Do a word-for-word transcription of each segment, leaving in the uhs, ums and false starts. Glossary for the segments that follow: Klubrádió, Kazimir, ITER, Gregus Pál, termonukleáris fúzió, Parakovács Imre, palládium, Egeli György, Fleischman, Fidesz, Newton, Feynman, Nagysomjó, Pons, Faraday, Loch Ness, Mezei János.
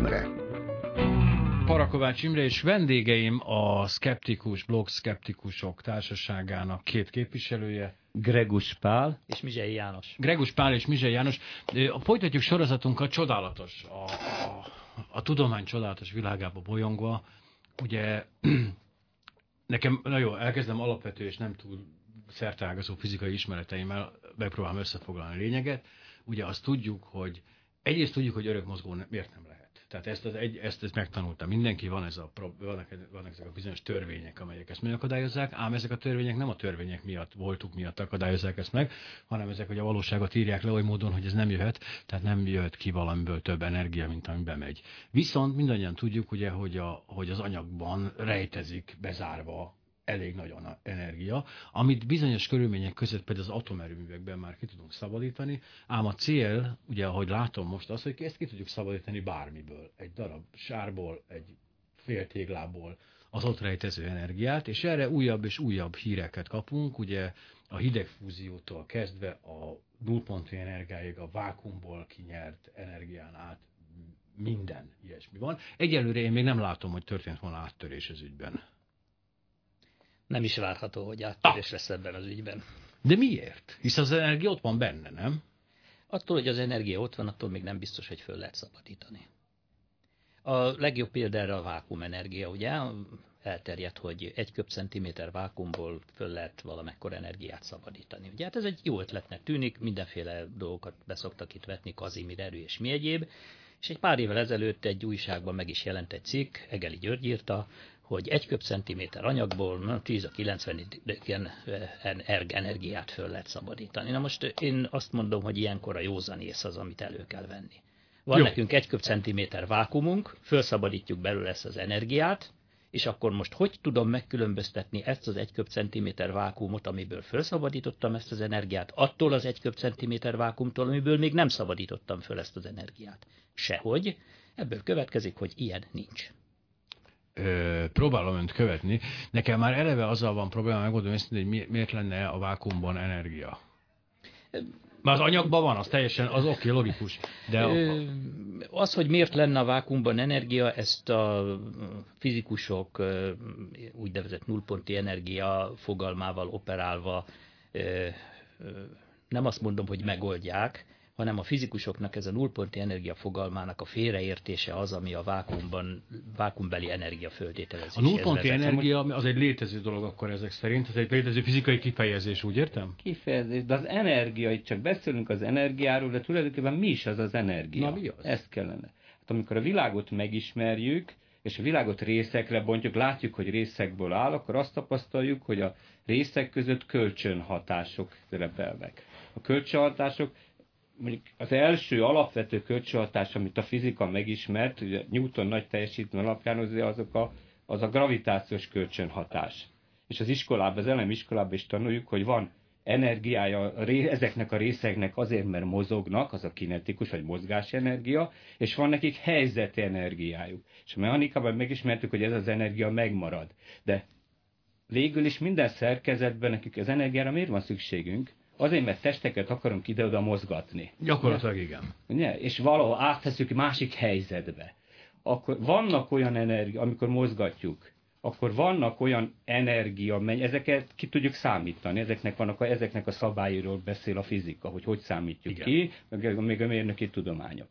Imre. Parakovács Imre és vendégeim a Szkeptikus Blog Szkeptikusok Társaságának két képviselője, Gregus Pál és Mezei János. Gregus Pál és Mezei János. Folytatjuk sorozatunkkal, csodálatos, a, a, a tudomány csodálatos világába bolyongva. Ugye nekem, na jó, elkezdem alapvető és nem túl szerteágazó fizikai ismereteimmel, megpróbálom összefoglalni a lényeget. Ugye azt tudjuk, hogy egyrészt tudjuk, hogy örökmozgó ne, miért nem lehet. Tehát ezt, az egy, ezt, ezt megtanulta mindenki, van ez a, vannak, vannak ezek a bizonyos törvények, amelyek ezt megakadályozzák, ám ezek a törvények nem a törvények miatt, voltuk miatt akadályozzák ezt meg, hanem ezek, hogy a valóságot írják le oly módon, hogy ez nem jöhet, tehát nem jöhet ki valamiből több energia, mint ami bemegy. Viszont mindannyian tudjuk, ugye, hogy, a, hogy az anyagban rejtezik bezárva elég nagy energia, amit bizonyos körülmények között például az atomerőművekben már ki tudunk szabadítani, ám a cél, ugye ahogy látom most az, hogy ezt ki tudjuk szabadítani bármiből, egy darab sárból, egy fél téglából az ott rejtező energiát, és erre újabb és újabb híreket kapunk, ugye a hidegfúziótól kezdve a nullpontú energiáig, a vákuumból kinyert energián át minden ilyesmi van. Egyelőre én még nem látom, hogy történt volna áttörés az ügyben. Nem is várható, hogy áttörés ah. lesz ebben az ügyben. De miért? Hisz az energia ott van benne, nem? Attól, hogy az energia ott van, attól még nem biztos, hogy föl lehet szabadítani. A legjobb példa erre a vákuumenergia, ugye? Elterjedt, hogy egy köbcentiméter vákuumból föl lehet valamekkor energiát szabadítani. Ugye? Hát ez egy jó ötletnek tűnik, mindenféle dolgokat beszoktak itt vetni, Kazimir erő és mi egyéb. És egy pár évvel ezelőtt egy újságban meg is jelent egy cikk, Egeli György írta, hogy egy köbcentiméter anyagból tíz a kilencvenediken energiát föl lehet szabadítani. Na most én azt mondom, hogy ilyenkor a józan ész az, amit elő kell venni. Van Jó. nekünk egy köbcentiméter vákuumunk, fölszabadítjuk belőle ezt az energiát, és akkor most hogy tudom megkülönböztetni ezt az egy köbcentiméter vákuumot, amiből fölszabadítottam ezt az energiát, attól az egy köbcentiméter vákuumtól, amiből még nem szabadítottam föl ezt az energiát? Sehogy. Ebből következik, hogy ilyen nincs. Ö, próbálom önt követni. Nekem már eleve azzal van probléma, megoldom ezt, hogy mi, miért lenne a vákuumban energia. Már az anyagban van, az teljesen, az oké, okay, logikus. De ö, az, hogy miért lenne a vákuumban energia, ezt a fizikusok úgynevezett nullponti energia fogalmával operálva nem azt mondom, hogy megoldják, hanem a fizikusoknak ez a nullponti energia fogalmának a félreértése az, ami a vákuumban, vákuumbeli energia föltételezés. A nullponti energia az egy létező dolog akkor ezek szerint, ez egy létező fizikai kifejezés, úgy értem? Kifejezés, de az energia, itt csak beszélünk az energiáról, de tulajdonképpen mi is az az energia? Na mi az? Ez kellene. Hát amikor a világot megismerjük, és a világot részekre bontjuk, látjuk, hogy részekből áll, akkor azt tapasztaljuk, hogy a részek között kölcsönhatások szerepelnek. A kölcsönhatások mondjuk az első alapvető kölcsönhatás, amit a fizika megismert, ugye Newton nagy teljesítmény alapján, azok a, az a gravitációs kölcsönhatás. És az iskolában, az elemi iskolában is tanuljuk, hogy van energiája ezeknek a részeknek azért, mert mozognak, az a kinetikus vagy mozgásenergia, és van nekik helyzeti energiájuk. És a mechanikában megismertük, hogy ez az energia megmarad. De végül is minden szerkezetben nekik az energiára miért van szükségünk? Azért, mert testeket akarunk ide-oda mozgatni. Gyakorlatilag ugye? Igen. Ugye? És valahol átveszünk másik helyzetbe. Akkor vannak olyan energia, amikor mozgatjuk, akkor vannak olyan energia, amely ezeket ki tudjuk számítani. Ezeknek, vannak a, ezeknek a szabályról beszél a fizika, hogy hogy számítjuk igen. ki, meg még a mérnöki tudományok.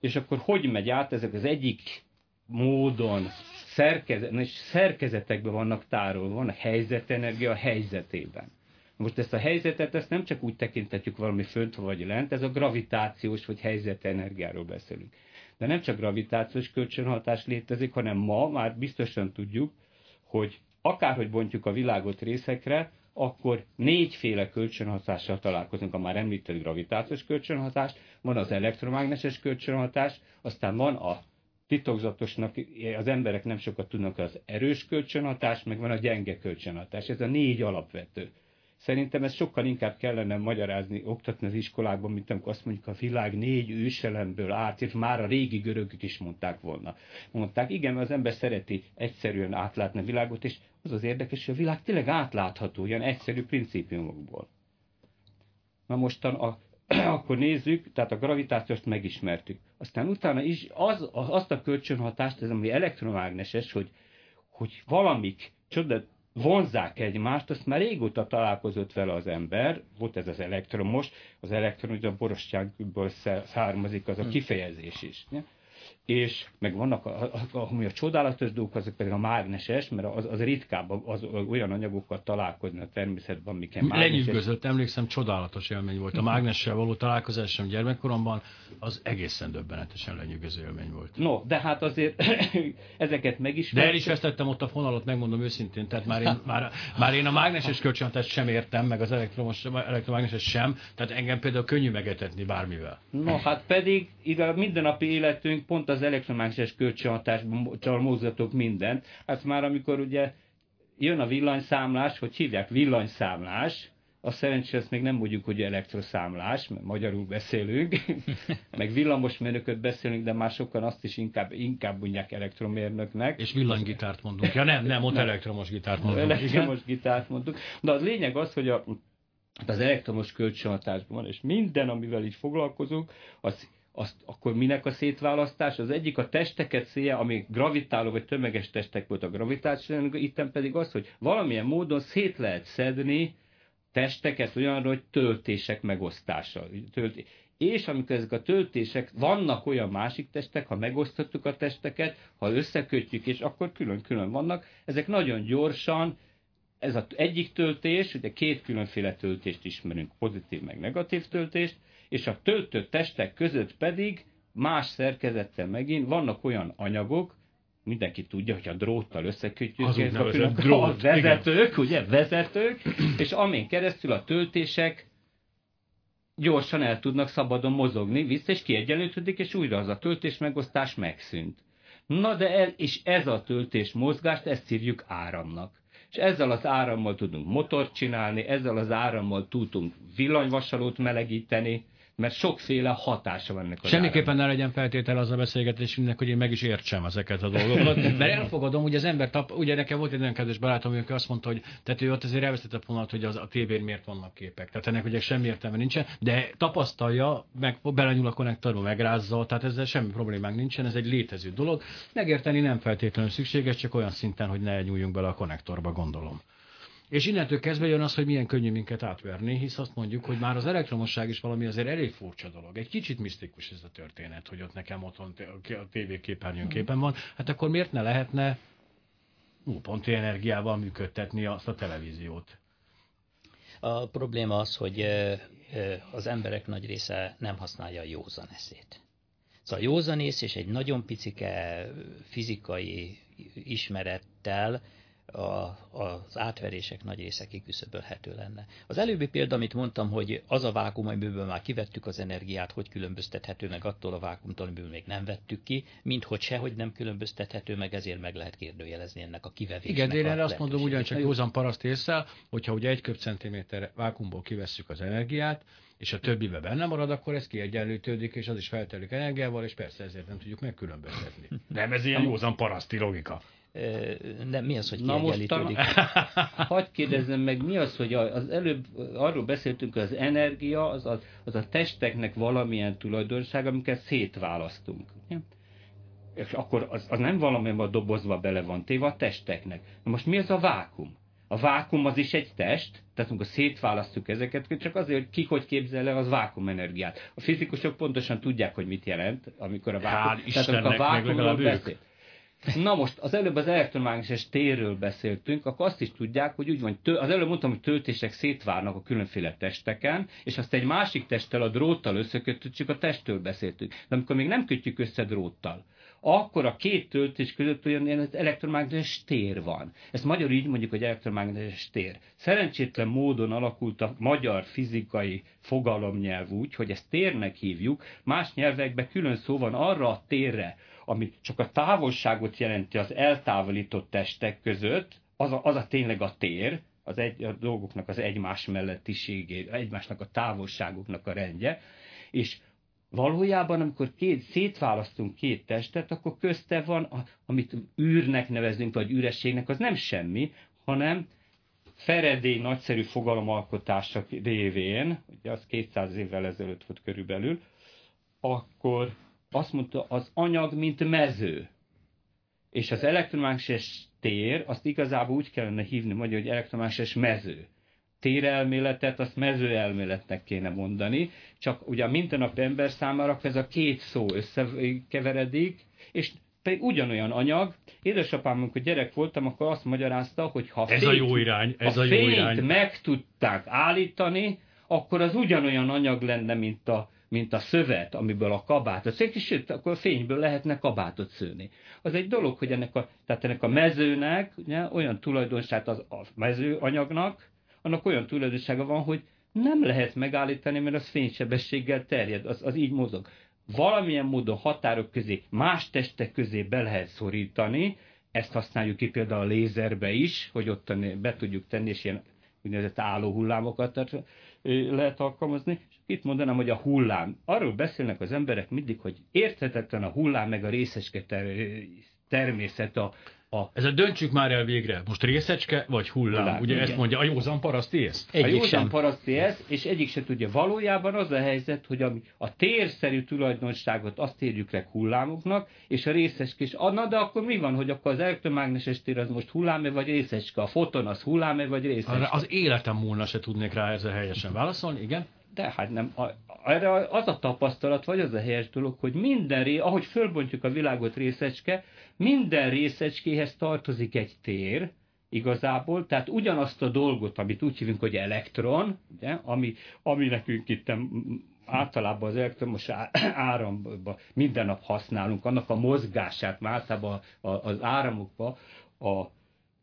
És akkor hogy megy át ezek az egyik módon, szerkezet, és szerkezetekben vannak tárolva, vannak helyzetenergia a helyzetében. Most ezt a helyzetet, ezt nem csak úgy tekintetjük valami fönt vagy lent, ez a gravitációs vagy helyzetenergiáról beszélünk. De nem csak gravitációs kölcsönhatás létezik, hanem ma már biztosan tudjuk, hogy akárhogy bontjuk a világot részekre, akkor négyféle kölcsönhatással találkozunk, a már említett gravitációs kölcsönhatás, van az elektromágneses kölcsönhatás, aztán van a titokzatosnak, az emberek nem sokat tudnak, az erős kölcsönhatás, meg van a gyenge kölcsönhatás. Ez a négy alapvető. Szerintem ez sokkal inkább kellene magyarázni, oktatni az iskolákban, mint amikor azt mondjuk, a világ négy őselemből állt, és már a régi görögök is mondták volna. Mondták, igen, mert az ember szereti egyszerűen átlátni a világot, és az az érdekes, hogy a világ tényleg átlátható, ilyen egyszerű principiumokból. Na mostan a akkor nézzük, tehát a gravitációt megismertük. Aztán utána is az, azt a kölcsönhatást, ez ami elektromágneses, hogy, hogy valamik csoda vonzzák egymást, azt már régóta találkozott vele az ember, volt ez az elektromos, az elektron, a borostyákból származik az a kifejezés is. És meg vannak, a, a, a, a csodálatos dolgok, azok pedig a mágneses, mert az, az ritkább, az, az olyan anyagokkal találkozni a természetben, amikkel mágneses. Lenyűgözött, emlékszem, csodálatos élmény volt. A mágnessel való találkozásom gyermekkoromban az egészen döbbenetesen lenyűgöző élmény volt. No, de hát azért ezeket megismertem. De el is vesztettem ott a fonalat, megmondom őszintén, tehát már én, már, már én a mágneses kölcsönhatást sem értem, meg az elektromos, elektromágneses sem, tehát engem például könnyű megetetni bármivel. No, hát pedig igaz, mindennapi életünk pont az elektromágneses kölcsönhatásban mozgatok mindent. Hát már amikor ugye jön a villanyszámlás, hogy hívják villanyszámlás, a szerencsére ezt még nem mondjuk, hogy elektroszámlás, mert magyarul beszélünk, meg villamosmérnököt beszélünk, de már sokan azt is inkább, inkább mondják elektromérnöknek. És villanygitárt mondunk. Ja nem, nem, ott nem. Elektromos gitárt mondunk. Elektromos gitárt mondunk. De az lényeg az, hogy a, az elektromos kölcsönhatásban van, és minden, amivel így foglalkozunk, az Azt, akkor minek a szétválasztás? Az egyik a testeket széje, ami gravitáló vagy tömeges testek volt a gravitáció, itten pedig az, hogy valamilyen módon szét lehet szedni testeket olyanra, hogy töltések megosztása. Tölté... És amikor ezek a töltések, vannak olyan másik testek, ha megosztottuk a testeket, ha összekötjük, és akkor külön-külön vannak, ezek nagyon gyorsan, ez az egyik töltés, ugye két különféle töltést ismerünk, pozitív meg negatív töltést, és a töltött testek között pedig más szerkezettel megint vannak olyan anyagok, mindenki tudja, hogy a dróttal összekötjük, az a külön, drót, vezetők, igen. Ugye, vezetők, és amin keresztül a töltések gyorsan el tudnak szabadon mozogni vissza, és kiegyenlődik, és újra az a töltés megosztás megszűnt. Na de el, és ez a töltés mozgást, ezt hívjuk áramnak. És ezzel az árammal tudunk motort csinálni, ezzel az árammal tudunk villanyvasalót melegíteni, mert sokféle hatása van ennek az Semmiképpen áramnak. Ne legyen feltétel az a beszélgetésünknek, hogy én meg is értsem ezeket a dolgokat. Mert elfogadom, hogy az ember tap... Ugye nekem volt egy nagyon kedves barátom, aki azt mondta, hogy tehát ő ott azért elvesztette volna, hogy az a tévén miért vannak képek. Tehát ennek ugye semmi értelme nincsen, de tapasztalja, meg belenyúl a konnektorba, megrázza, tehát ezzel semmi problémánk nincsen, ez egy létező dolog. Megérteni nem feltétlenül szükséges, csak olyan szinten, hogy ne nyúljunk bele a konnektorba, gondolom. És innentől kezdve jön az, hogy milyen könnyű minket átverni, hisz azt mondjuk, hogy már az elektromosság is valami azért elég furcsa dolog. Egy kicsit misztikus ez a történet, hogy ott nekem otthon a tévéképernyőn képen van. Hát akkor miért ne lehetne nullponti energiával működtetni azt a televíziót? A probléma az, hogy az emberek nagy része nem használja a józan eszét. Szóval a józan ész és egy nagyon picike fizikai ismerettel A, az átverések nagy része kiküszöbölhető lenne. Az előbbi példa, amit mondtam, hogy az a vákuum, amiből már kivettük az energiát, hogy különböztethető meg attól a vákuumtól, amiből még nem vettük ki, minthogy sehogy nem különböztethető meg, ezért meg lehet kérdőjelezni ennek a kivevésnek. Igen, de én erre azt mondom ugyancsak józan paraszt ésszel, hogyha ugye egy köbcentiméter vákuumból kivesszük az energiát, és a többibe benne marad, akkor ez kiegyenlőtődik, és az is feltelik energiával, és persze ezért nem tudjuk megkülönböztetni. Nem, ez ilyen józan paraszti logika. Nem, mi az, hogy kiegyenlítődik? Hadd kérdezzem meg, mi az, hogy az előbb arról beszéltünk, hogy az energia az a, az a testeknek valamilyen tulajdonság, amiket szétválasztunk. És akkor az, az nem valamilyen dobozva bele van téve a testeknek. Na most mi az a vákuum? A vákuum az is egy test, tehát amikor szétválasztjuk ezeket, csak azért, hogy ki hogy képzel el az vákuumenergiát. A fizikusok pontosan tudják, hogy mit jelent, amikor a vákuum... Hál' Istennek, meg legalább ők. Na most, az előbb az elektromágneses térről beszéltünk, akkor azt is tudják, hogy úgy van, az előbb mondtam, hogy töltések szétvárnak a különféle testeken, és azt egy másik testtel, a dróttal összekötöttük, a testről beszéltünk. De amikor még nem kötjük össze dróttal, akkor a két töltés között olyan elektromágneses tér van. Ezt magyarul így mondjuk, hogy elektromágneses tér. Szerencsétlen módon alakult a magyar fizikai fogalomnyelv úgy, hogy ezt térnek hívjuk, más nyelvekben külön szó van arra a térre, ami csak a távolságot jelenti az eltávolított testek között, az a, az a tényleg a tér, az egy, a dolgoknak az egymás mellettiségé, egymásnak a távolságoknak a rendje, és valójában, amikor két, szétválasztunk két testet, akkor közte van, a, amit űrnek nevezünk, vagy ürességnek, az nem semmi, hanem Faraday nagyszerű fogalomalkotása révén, ugye az kétszáz évvel ezelőtt volt körülbelül, akkor azt mondta, az anyag, mint mező. És az elektromágneses tér, azt igazából úgy kellene hívni magyar, hogy elektromágneses mező. Térelméletet, azt mezőelméletnek kéne mondani, csak ugye a mindennapi ember számára ez a két szó összekeveredik, és ugyanolyan anyag. Édesapám, amikor gyerek voltam, akkor azt magyarázta, hogy ha ez fényt, a jó irány, ez a, a jó fényt irány. Meg tudták állítani, akkor az ugyanolyan anyag lenne, mint a, mint a szövet, amiből a kabátot szők, sőt, akkor a fényből lehetne kabátot szőni. Az egy dolog, hogy ennek a, tehát ennek a mezőnek ugye, olyan tulajdonságát az a mezőanyagnak, annak olyan tulajdonsága van, hogy nem lehet megállítani, mert az fénysebességgel terjed, az, az így mozog. Valamilyen módon határok közé, más testek közé be lehet szorítani, ezt használjuk ki például a lézerbe is, hogy ott be tudjuk tenni, és ilyen úgynevezett álló hullámokat lehet alkalmazni. Itt mondanám, hogy a hullám. Arról beszélnek az emberek mindig, hogy érthetetlen a hullám, meg a részecske természet a A... Ez a döntsük már el végre. Most részecske vagy hullám? hullám ugye igen. Ezt mondja a józan paraszti ez? A józan paraszti ez, és egyik se tudja. Valójában az a helyzet, hogy a, a térszerű tulajdonságot azt érjük le hullámoknak, és a részecske is. Na de akkor mi van, hogy akkor az elektromágneses tér az most hullám-e vagy részecske? A foton az hullám-e vagy részecske? Az életem múlna se tudnék rá ezzel helyesen válaszolni, igen? De hát nem, erre az a tapasztalat, vagy az a helyes dolog, hogy minden, ahogy fölbontjuk a világot részecske, minden részecskéhez tartozik egy tér, igazából, tehát ugyanazt a dolgot, amit úgy hívunk, hogy elektron, ugye, ami, ami nekünk itt általában az elektromos áramban minden nap használunk, annak a mozgását, már általában az áramokba a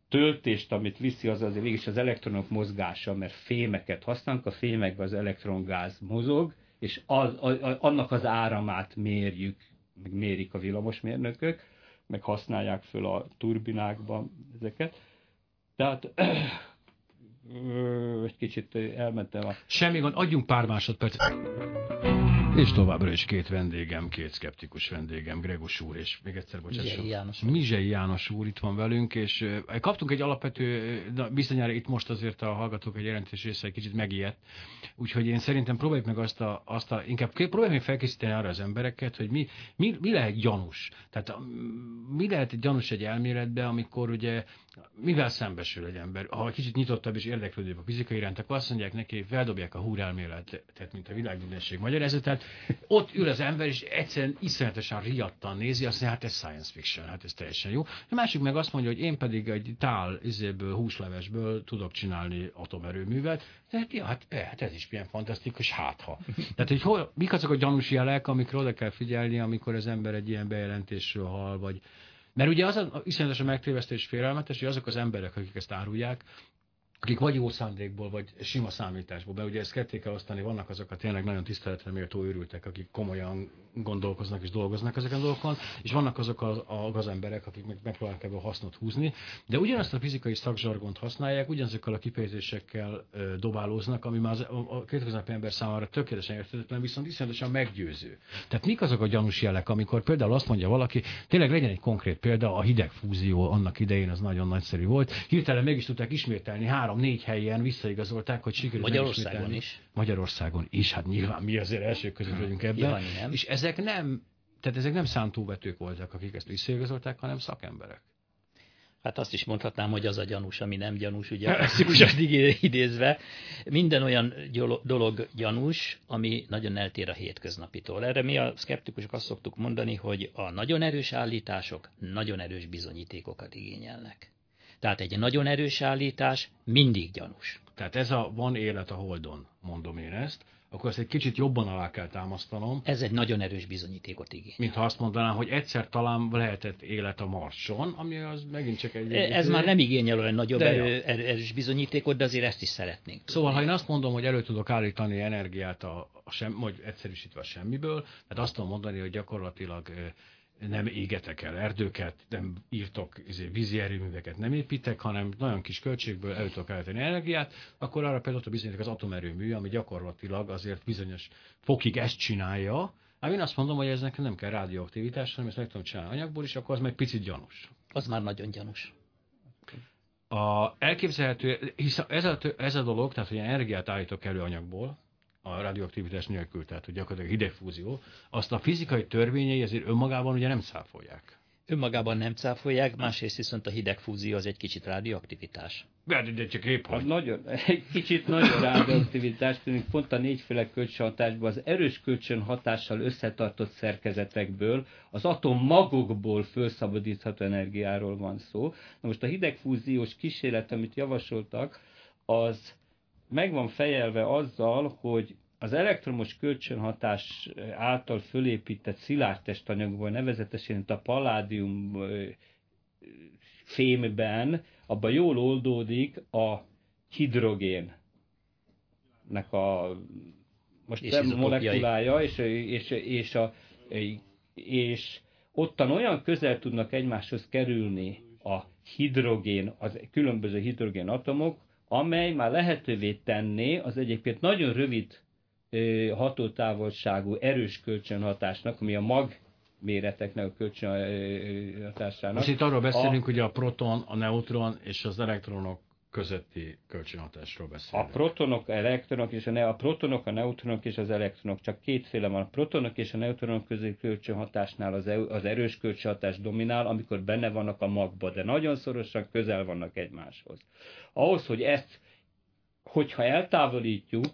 töltést, amit viszi, az azért végig az elektronok mozgása, mert fémeket használunk, a fémekben az elektrongáz mozog, és az, a, a, annak az áramát mérjük, meg mérik a villamosmérnökök, meg használják föl a turbinákban ezeket. Tehát egy kicsit elmentem a... Semmi gond, adjunk pár másodpercet. És továbbra is két vendégem, két szkeptikus vendégem, Gregus úr, és még egyszer, bocsánat, Mezei János úr itt van velünk, és kaptunk egy alapvető, viszonyára itt most azért a hallgatók egy jelentős része egy kicsit megijedt, úgyhogy én szerintem próbáljuk meg azt a, azt a inkább próbáljuk felkészíteni arra az embereket, hogy mi, mi, mi lehet gyanús, tehát mi lehet gyanús egy elméletben, amikor ugye, mivel szembesül egy ember, ha kicsit nyitottabb és érdeklődőbb a fizika iránt, akkor azt mondják neki, feldobják a húrelméletet, mint a világmindenség magyarázat, tehát ott ül az ember, és egyszerűen iszonyatosan riadtan nézi, azt mondja, hát ez science fiction, hát ez teljesen jó. A másik meg azt mondja, hogy én pedig egy tál izéből, húslevesből tudok csinálni atomerőművet, tehát ja, hát, hát ez is milyen fantasztikus, hátha. Tehát, hogy hol, mik azok a gyanús jelek, amikre oda kell figyelni, amikor az ember egy ilyen bejelentésről hal, vagy... Mert ugye az a, iszonyatosan megtévesztő és félelmetes, hogy azok az emberek, akik ezt árulják, akik vagy jó szándékból, vagy sima számításból, be ugye ezt ketté kell osztani, vannak azok a tényleg nagyon tiszteletre méltó őrültek, akik komolyan gondolkoznak és dolgoznak ezeken a dolgokon, és vannak azok a, a gazemberek, akik meg megpróbálják ebből hasznot húzni, de ugyanazt a fizikai szakzsargont használják, ugyanazokkal a kifejezésekkel ö, dobálóznak, ami már a, a kétköznapi ember számára tökéletesen érthetetlen, viszont iszonyatosan meggyőző. Tehát mik azok a gyanús jelek, amikor például azt mondja valaki, tényleg legyen egy konkrét példa, a hidegfúzió annak idején az nagyon nagyszerű volt, hirtelen mégis tudták ismételni, három-négy helyen visszaigazolták, hogy sikerült Magyarországon is. Magyarországon is, hát nyilván mi azért elsők között vagyunk ebben. És ez Ezek nem, tehát ezek nem számtóvetők voltak, akik ezt visszaigazolták, hanem szakemberek. Hát azt is mondhatnám, hogy az a gyanús, ami nem gyanús, ugye a klasszikusat idézve. Minden olyan dolog gyanús, ami nagyon eltér a hétköznapitól. Erre mi a szkeptikusok azt szoktuk mondani, hogy a nagyon erős állítások nagyon erős bizonyítékokat igényelnek. Tehát egy nagyon erős állítás mindig gyanús. Tehát ez a van élet a Holdon, mondom én ezt. Akkor ezt egy kicsit jobban alá kell támasztanom. Ez egy nagyon erős bizonyítékot igény. Mintha azt mondanám, hogy egyszer talán lehetett élet a Marson, ami az megint csak egy... Ez bizony... már nem igényel olyan nagyobb erő, erős bizonyítékot, de azért ezt is szeretnénk. Szóval, tudni. Ha én azt mondom, hogy elő tudok állítani energiát, a, a sem, vagy egyszerűsítve a semmiből, tehát azt tudom mondani, hogy gyakorlatilag... nem égetek el erdőket, nem írtok izé, vízi erőműveket, nem építek, hanem nagyon kis költségből el tudok állítani energiát, akkor arra például bizonyítok az atomerőmű, ami gyakorlatilag azért bizonyos fokig ezt csinálja, ám én azt mondom, hogy ez nekem nem kell rádióaktivitás, hanem ezt meg tudom csinálni anyagból is, akkor az meg picit gyanús. Az már nagyon gyanús. A elképzelhető, hisz ez a, ez a dolog, tehát hogy energiát állítok elő anyagból, a radioaktivitás nélkül, tehát hogy gyakorlatilag hidegfúzió, azt a fizikai törvényei azért önmagában ugye nem cáfolják. Önmagában nem cáfolják, másrészt viszont a hidegfúzió az egy kicsit radioaktivitás. De, de csak épp hogy. Nagyon, egy kicsit nagyon radioaktivitás, tűnik pont a négyféle kölcsönhatásban, az erős kölcsönhatással összetartott szerkezetekből, az atom magokból felszabadítható energiáról van szó. Na most a hidegfúziós kísérlet, amit javasoltak, az meg van fejelve azzal, hogy az elektromos kölcsönhatás által fölépített szilárd testanyagból, nevezetesen a palládium fémben, abban jól oldódik a hidrogénnek a most és a molekulája, és, és, és, a, és ottan olyan közel tudnak egymáshoz kerülni a hidrogén, az különböző hidrogén atomok, amely már lehetővé tenné az egyébként nagyon rövid hatótávolságú erős kölcsönhatásnak, ami a mag méreteknek a kölcsönhatásának. Most itt arról beszélünk, hogy a, a proton, a neutron és az elektronok közötti kölcsönhatásról beszélünk. A protonok, elektronok és a, ne, a protonok, a neutronok és az elektronok, csak kétféle van. A protonok és a neutronok közötti kölcsönhatásnál az, az erős kölcsönhatás dominál, amikor benne vannak a magba, de nagyon szorosan közel vannak egymáshoz. Ahhoz, hogy ezt, hogyha eltávolítjuk,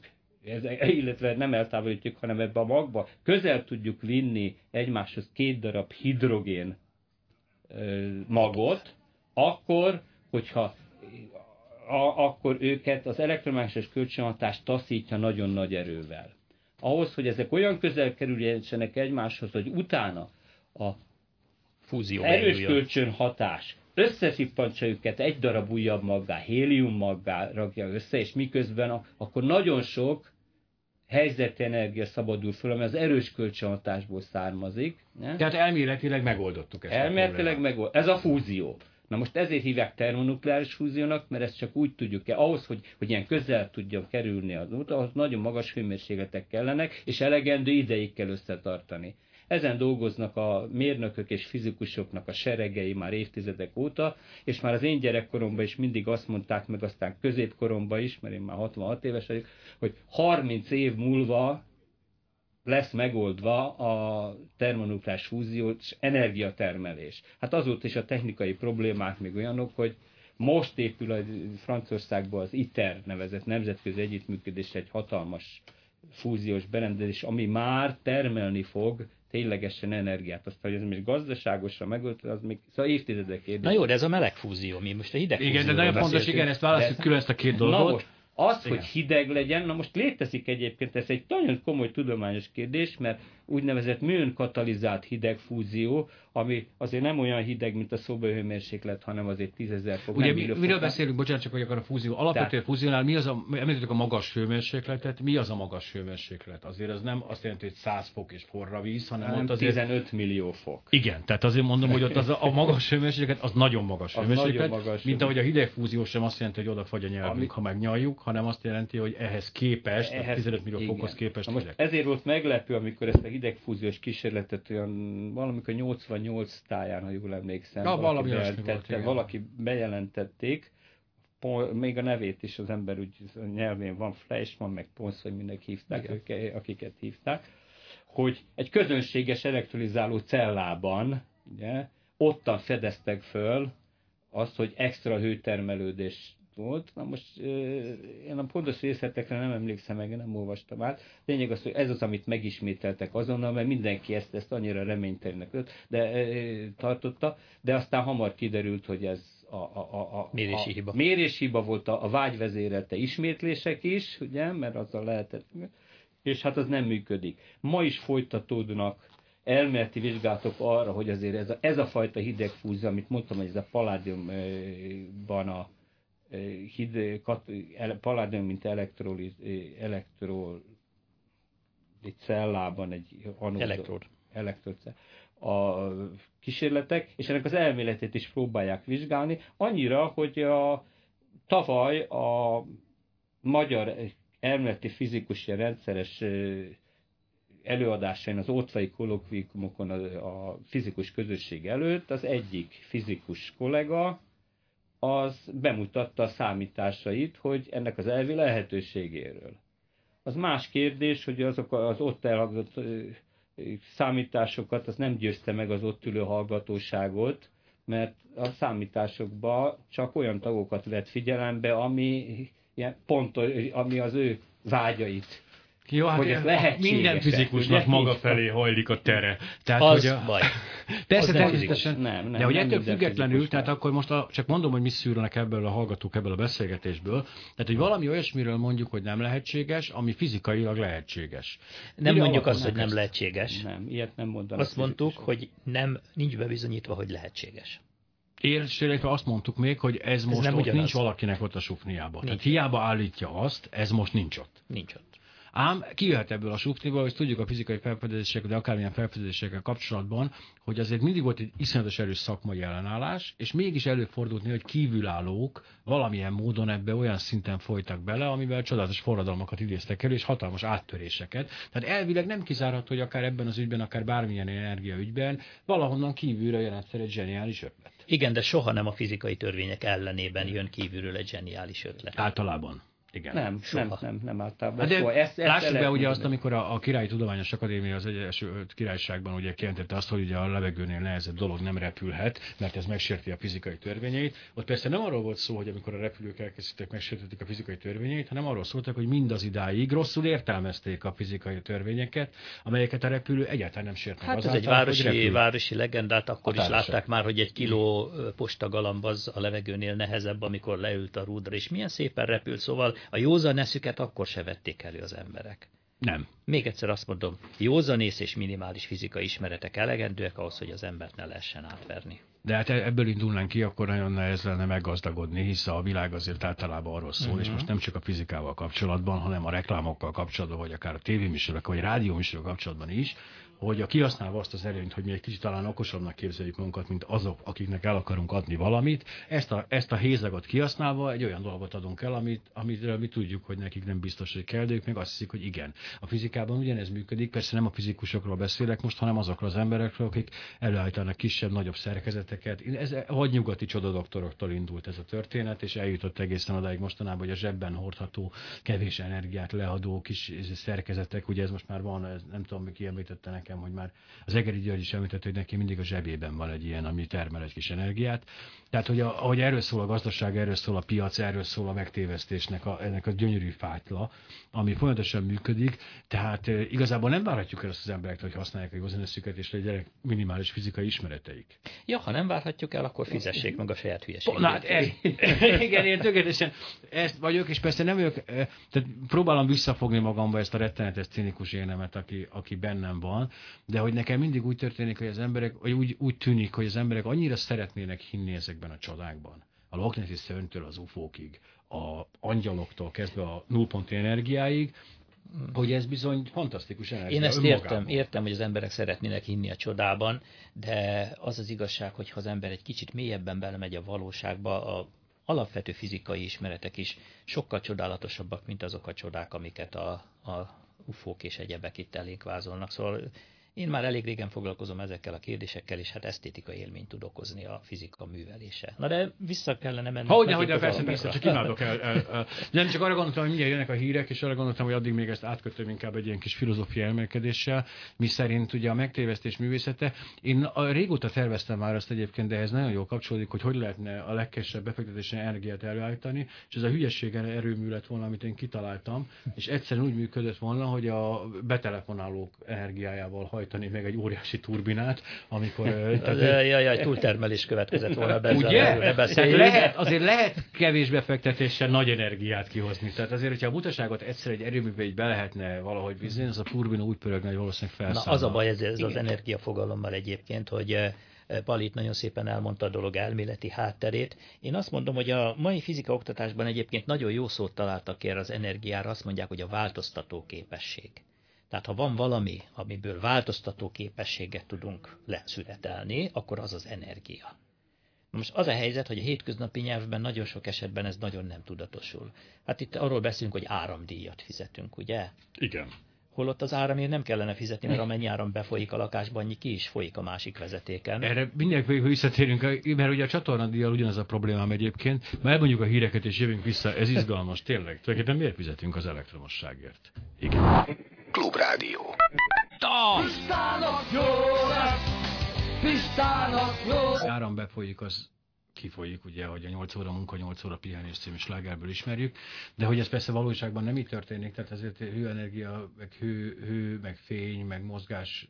Ez, illetve nem eltávolítjuk, hanem ebbe a magba közel tudjuk vinni egymáshoz két darab hidrogén magot, akkor, hogyha, a, akkor őket az elektromágneses kölcsönhatás taszítja nagyon nagy erővel. Ahhoz, hogy ezek olyan közel kerüljenek egymáshoz, hogy utána a fúzió erős kölcsönhatás összeszippantsa őket egy darab újabb maggá, hélium maggá rakja össze, és miközben a, akkor nagyon sok helyzeti energia szabadul föl, ami az erős kölcsönhatásból származik. Ne? Tehát elméletileg megoldottuk ezt. Elméletileg megoldottuk. Ez a fúzió. Na most ezért hívják termonukleáris fúziónak, mert ezt csak úgy tudjuk-e, ahhoz, hogy, hogy ilyen közel tudjon kerülni az út, ahhoz nagyon magas hőmérsékletek kellenek, és elegendő ideig kell összetartani. Ezen dolgoznak a mérnökök és fizikusoknak a seregei már évtizedek óta, és már az én gyerekkoromban is mindig azt mondták, meg aztán középkoromban is, mert én már hatvanhat éves vagyok, hogy harminc év múlva lesz megoldva a termonukleáris fúziós energiatermelés. Hát azóta is a technikai problémák még olyanok, hogy most épül a Franciaországban az ITER nevezett nemzetközi együttműködésre egy hatalmas fúziós berendezés, ami már termelni fog ténylegesen energiát. Azt, hogy ez még gazdaságosra megölt, az még szóval évtizedek érdekében. Na jó, de ez a meleg fúzió, mi most a hideg fúzió. Igen, de nagyon fontos, igen, ezt választjuk külön ezt a két dolgot. Na most, az, igen. Hogy hideg legyen, na most létezik egyébként, ez egy nagyon komoly tudományos kérdés, mert úgynevezett műönkatalizált hidegfúzió, ami azért nem olyan hideg, mint a szobahőmérséklet, hanem azért tízezer fok. Ugye mi, miről beszélünk, bocsánat, csak vagyok a fúzió. Alapvető fúziónál mi az a, említettük a magas hőmérsékletet, mi az a magas hőmérséklet? Azért az nem azt jelenti, hogy száz fok és forra víz, hanem nem, ott azért... tizenöt millió fok. Igen, tehát azért mondom, hogy ott az a, a magas hőmérséklet, az nagyon magas az hőmérséklet, nagyon magas mint ahogy a hidegfúzió sem azt jelenti, hogy odafagy a nyelvünk, ami... ha megnyaljuk, hanem azt jelenti, hogy ehhez képest, ehhez, tizenöt millió fokhoz képest. Most ezért volt meglepő, amikor ezt a hidegfúziós kísérletet olyan valamikor nyolcvannyolc táján, ha jól emlékszem, ja, valaki, bejelentette, volt, valaki bejelentették, még a nevét is az ember úgy nyelvén van, Fleischman, meg Pons, vagy mindenki hívták, ők, akiket hívták, hogy egy közönséges elektrolizáló cellában, ugye, ottan fedeztek föl azt, hogy extra hőtermelődés volt. Na most én a pontos részletekre nem emlékszem meg, nem olvastam át. Lényeg az, hogy ez az, amit megismételtek azonnal, mert mindenki ezt, ezt annyira reménytelenek de, tartotta, de aztán hamar kiderült, hogy ez a, a, a, a mérési hiba. Mérési hiba volt, a, a vágyvezérelte ismétlések is, ugye, mert azzal lehetett, és hát az nem működik. Ma is folytatódnak elméleti vizsgálatok arra, hogy azért ez a, ez a fajta hidegfúzió, amit mondtam, hogy ez a paládiumban a hid, kat, ele, paládium, mint elektroliz, elektro, egy cellában, egy anód, elektród, elektrocell, a kísérletek, és ennek az elméletét is próbálják vizsgálni, annyira, hogy a, tavaly a magyar elméleti fizikus rendszeres előadásain, az ótvai kollokviumokon a, a fizikus közösség előtt az egyik fizikus kollega az bemutatta a számításait, hogy ennek az elvi lehetőségéről. Az más kérdés, hogy azok az ott elhangzott számításokat, az nem győzte meg az ott ülő hallgatóságot, mert a számításokban csak olyan tagokat vett figyelembe, ami, ilyen pontos, ami az ő vágyait. Jó, hát hogy ez minden fizikusnak maga felé hajlik a tere. Tehát, az hogy a... baj. Persze, természetesen. Nem, nem, de nem, hogy ettől függetlenül, tehát akkor most a, csak mondom, hogy mi szűrnek ebből a hallgatók, ebből a beszélgetésből. Tehát, hogy valami olyasmiről mondjuk, hogy nem lehetséges, ami fizikailag lehetséges. Nem Mire mondjuk azt, hogy nem lehetséges. Nem, ilyet nem mondanak. Azt mondtuk, hogy nem, nincs bebizonyítva, hogy lehetséges. Értséletve azt mondtuk még, hogy ez most ez ott nincs valakinek ott a sufniában. Tehát hiába állítja azt, ez most nincs ott. Nincs ott. Ám kijöhet ebből a súpniból, hogy tudjuk a fizikai felfedezések, de akármilyen felfedezésekkel kapcsolatban, hogy azért mindig volt egy iszonyatos erős szakmai ellenállás, és mégis előfordult, hogy kívülállók valamilyen módon ebbe olyan szinten folytak bele, amivel csodálatos forradalmakat idéztek elő, és hatalmas áttöréseket. Tehát elvileg nem kizárható, hogy akár ebben az ügyben, akár bármilyen energiaügyben valahonnan kívülről jön egyszer egy zseniális ötlet. Igen, de soha nem a fizikai törvények ellenében jön kívülről egy zseniális ötlet. Általában. Igen. Nem, nem, nem, nem általában. Hát szóval ezt, ezt lássuk be ugye azt, amikor a, a Királyi Tudományos Akadémia az Egyesült Királyságban ugye kijelentette azt, hogy ugye a levegőnél nehezebb dolog nem repülhet, mert ez megsérti a fizikai törvényeit. Ott persze nem arról volt szó, hogy amikor a repülők elkészítették, megsértették a fizikai törvényeit, hanem arról szóltak, hogy mindaz idáig rosszul értelmezték a fizikai törvényeket, amelyeket a repülő egyáltalán nem sért meg. Hát ez által, egy városi, városi legendát, akkor Határosan. is látták már, hogy egy kiló postagalamb az a levegőnél nehezebb, amikor leült a rúdra, és milyen szépen repült, szóval a józan eszüket akkor se vették elő az emberek. Nem. Még egyszer azt mondom, józanész és minimális fizikai ismeretek elegendőek ahhoz, hogy az embert ne lehessen átverni. De hát ebből indulnánk ki, akkor nagyon nehéz lenne meggazdagodni, hisz a világ azért általában arról szól, uh-huh. és most nem csak a fizikával kapcsolatban, hanem a reklámokkal kapcsolatban, vagy akár a tévéműsorok, vagy rádióműsorokkal kapcsolatban is, hogy a kihasználva azt az előnyt, hogy mi egy kicsit talán okosabbnak képzeljük magunkat, mint azok, akiknek el akarunk adni valamit, ezt a, ezt a hézagot kihasználva egy olyan dolgot adunk el, amit, amiről mi tudjuk, hogy nekik nem biztos, hogy kell, de ők meg azt hiszik, hogy igen. A fizikában ugyanez működik, persze nem a fizikusokról beszélek most, hanem azokról az emberekről, akik előállítanak kisebb, nagyobb szerkezeteket. Ez vagy nyugati csodadoktoroktól indult ez a történet, és eljutott egészen odáig mostanában, hogy a zsebben hordható, kevés energiát leadó kis szerkezetek, ugye ez most már van, ez, nem tudom, mi kiemlítette nekem, hogy már az Egeli György is említett, hogy neki mindig a zsebében van egy ilyen, ami termel egy kis energiát. Tehát, hogy a, ahogy erről szól a gazdaság, erről szól a piac, erről szól a megtévesztésnek, a, ennek a gyönyörű fátla, ami folyamatosan működik. Tehát e, igazából nem várhatjuk el azt az emberektől, hogy használják a józan eszüket, és legyenek minimális fizikai ismereteik. Ja, ha nem várhatjuk el, akkor fizessék meg a saját hülyeségét. Hát, ez, igen, én tökéletesen ezt vagyok, és persze nem vagyok, e, tehát próbálom visszafogni magamba ezt a rettenetes cinikus énemet, aki, aki bennem van, de hogy nekem mindig úgy történik, hogy az emberek, hogy úgy, úgy tűnik, hogy az emberek annyira szeretnének hinni ezekben a csodákban. A Loch Nessi szörnytől az ufókig, a angyaloktól kezdve a nullponti energiáig, hogy ez bizony fantasztikus energia. Én ezt értem, értem, hogy az emberek szeretnének hinni a csodában, de az az igazság, hogy ha az ember egy kicsit mélyebben belemegy a valóságba, a alapvető fizikai ismeretek is sokkal csodálatosabbak, mint azok a csodák, amiket a, a ufók és egyebek itt elénk vázolnak. Szóval én már elég régen foglalkozom ezekkel a kérdésekkel, és hát esztétikai élményt tud okozni a fizika művelése. Na de vissza kellene menni. Hogyne, hogy a persze, persze, csak imádok el, el, el. Nem csak arra gondoltam, hogy mindjárt jönnek a hírek, és arra gondoltam, hogy addig még ezt átkötöm inkább egy ilyen kis filozófiai elmélkedéssel, mi szerint ugye a megtévesztés művészete. Én a, régóta terveztem már azt egyébként, de ez nagyon jól kapcsolódik, hogy hogy lehetne a legkisebb befektetésen energiát előállítani, és ez a hülyeségen erőmű lett volna, amit én kitaláltam, és egyszerűen úgy működött volna, hogy a betelefonálók energiájával hajt meg egy óriási turbinát, amikor... Jajjaj, jaj, jaj, túltermelés következett volna be. Ugye? Lehet, azért lehet kevés befektetéssel nagy energiát kihozni. Tehát azért, hogyha a butaságot egyszer egy erőműbe így be lehetne valahogy vizni, az a turbina úgy pörögne, hogy valószínűleg felszállna. Na az a baj ez, ez az energiafogalommal egyébként, hogy Palit nagyon szépen elmondta a dolog elméleti hátterét. Én azt mondom, hogy a mai fizika oktatásban egyébként nagyon jó szót találtak erre az energiára, azt mondják, hogy a változtató képesség. Tehát ha van valami, amiből változtató képességet tudunk leszületelni, akkor az az energia. Most az a helyzet, hogy a hétköznapi nyelvben nagyon sok esetben ez nagyon nem tudatosul. Hát itt arról beszélünk, hogy áramdíjat fizetünk, ugye? Igen. holott az áramért nem kellene fizetni, mert amennyi áram befolyik a lakásban, annyi ki is folyik a másik vezetéken. Erre mindjárt visszatérünk, mert ugye a csatornadíjjal ugyanaz a problémám egyébként, mert elmondjuk a híreket és jövünk vissza, ez izgalmas, tényleg. Tulajdonképpen miért fizetünk az elektromosságért? Igen. Klubrádió. Pistának jó lesz! Pistának jó lesz! Áram befolyik az... kifolyik, ugye, hogy a nyolc óra munka, nyolc óra pihenés című slágerből ismerjük, de hogy ez persze valóságban nem így történik, tehát ezért hőenergia, meg hő, hő, meg fény, meg mozgás,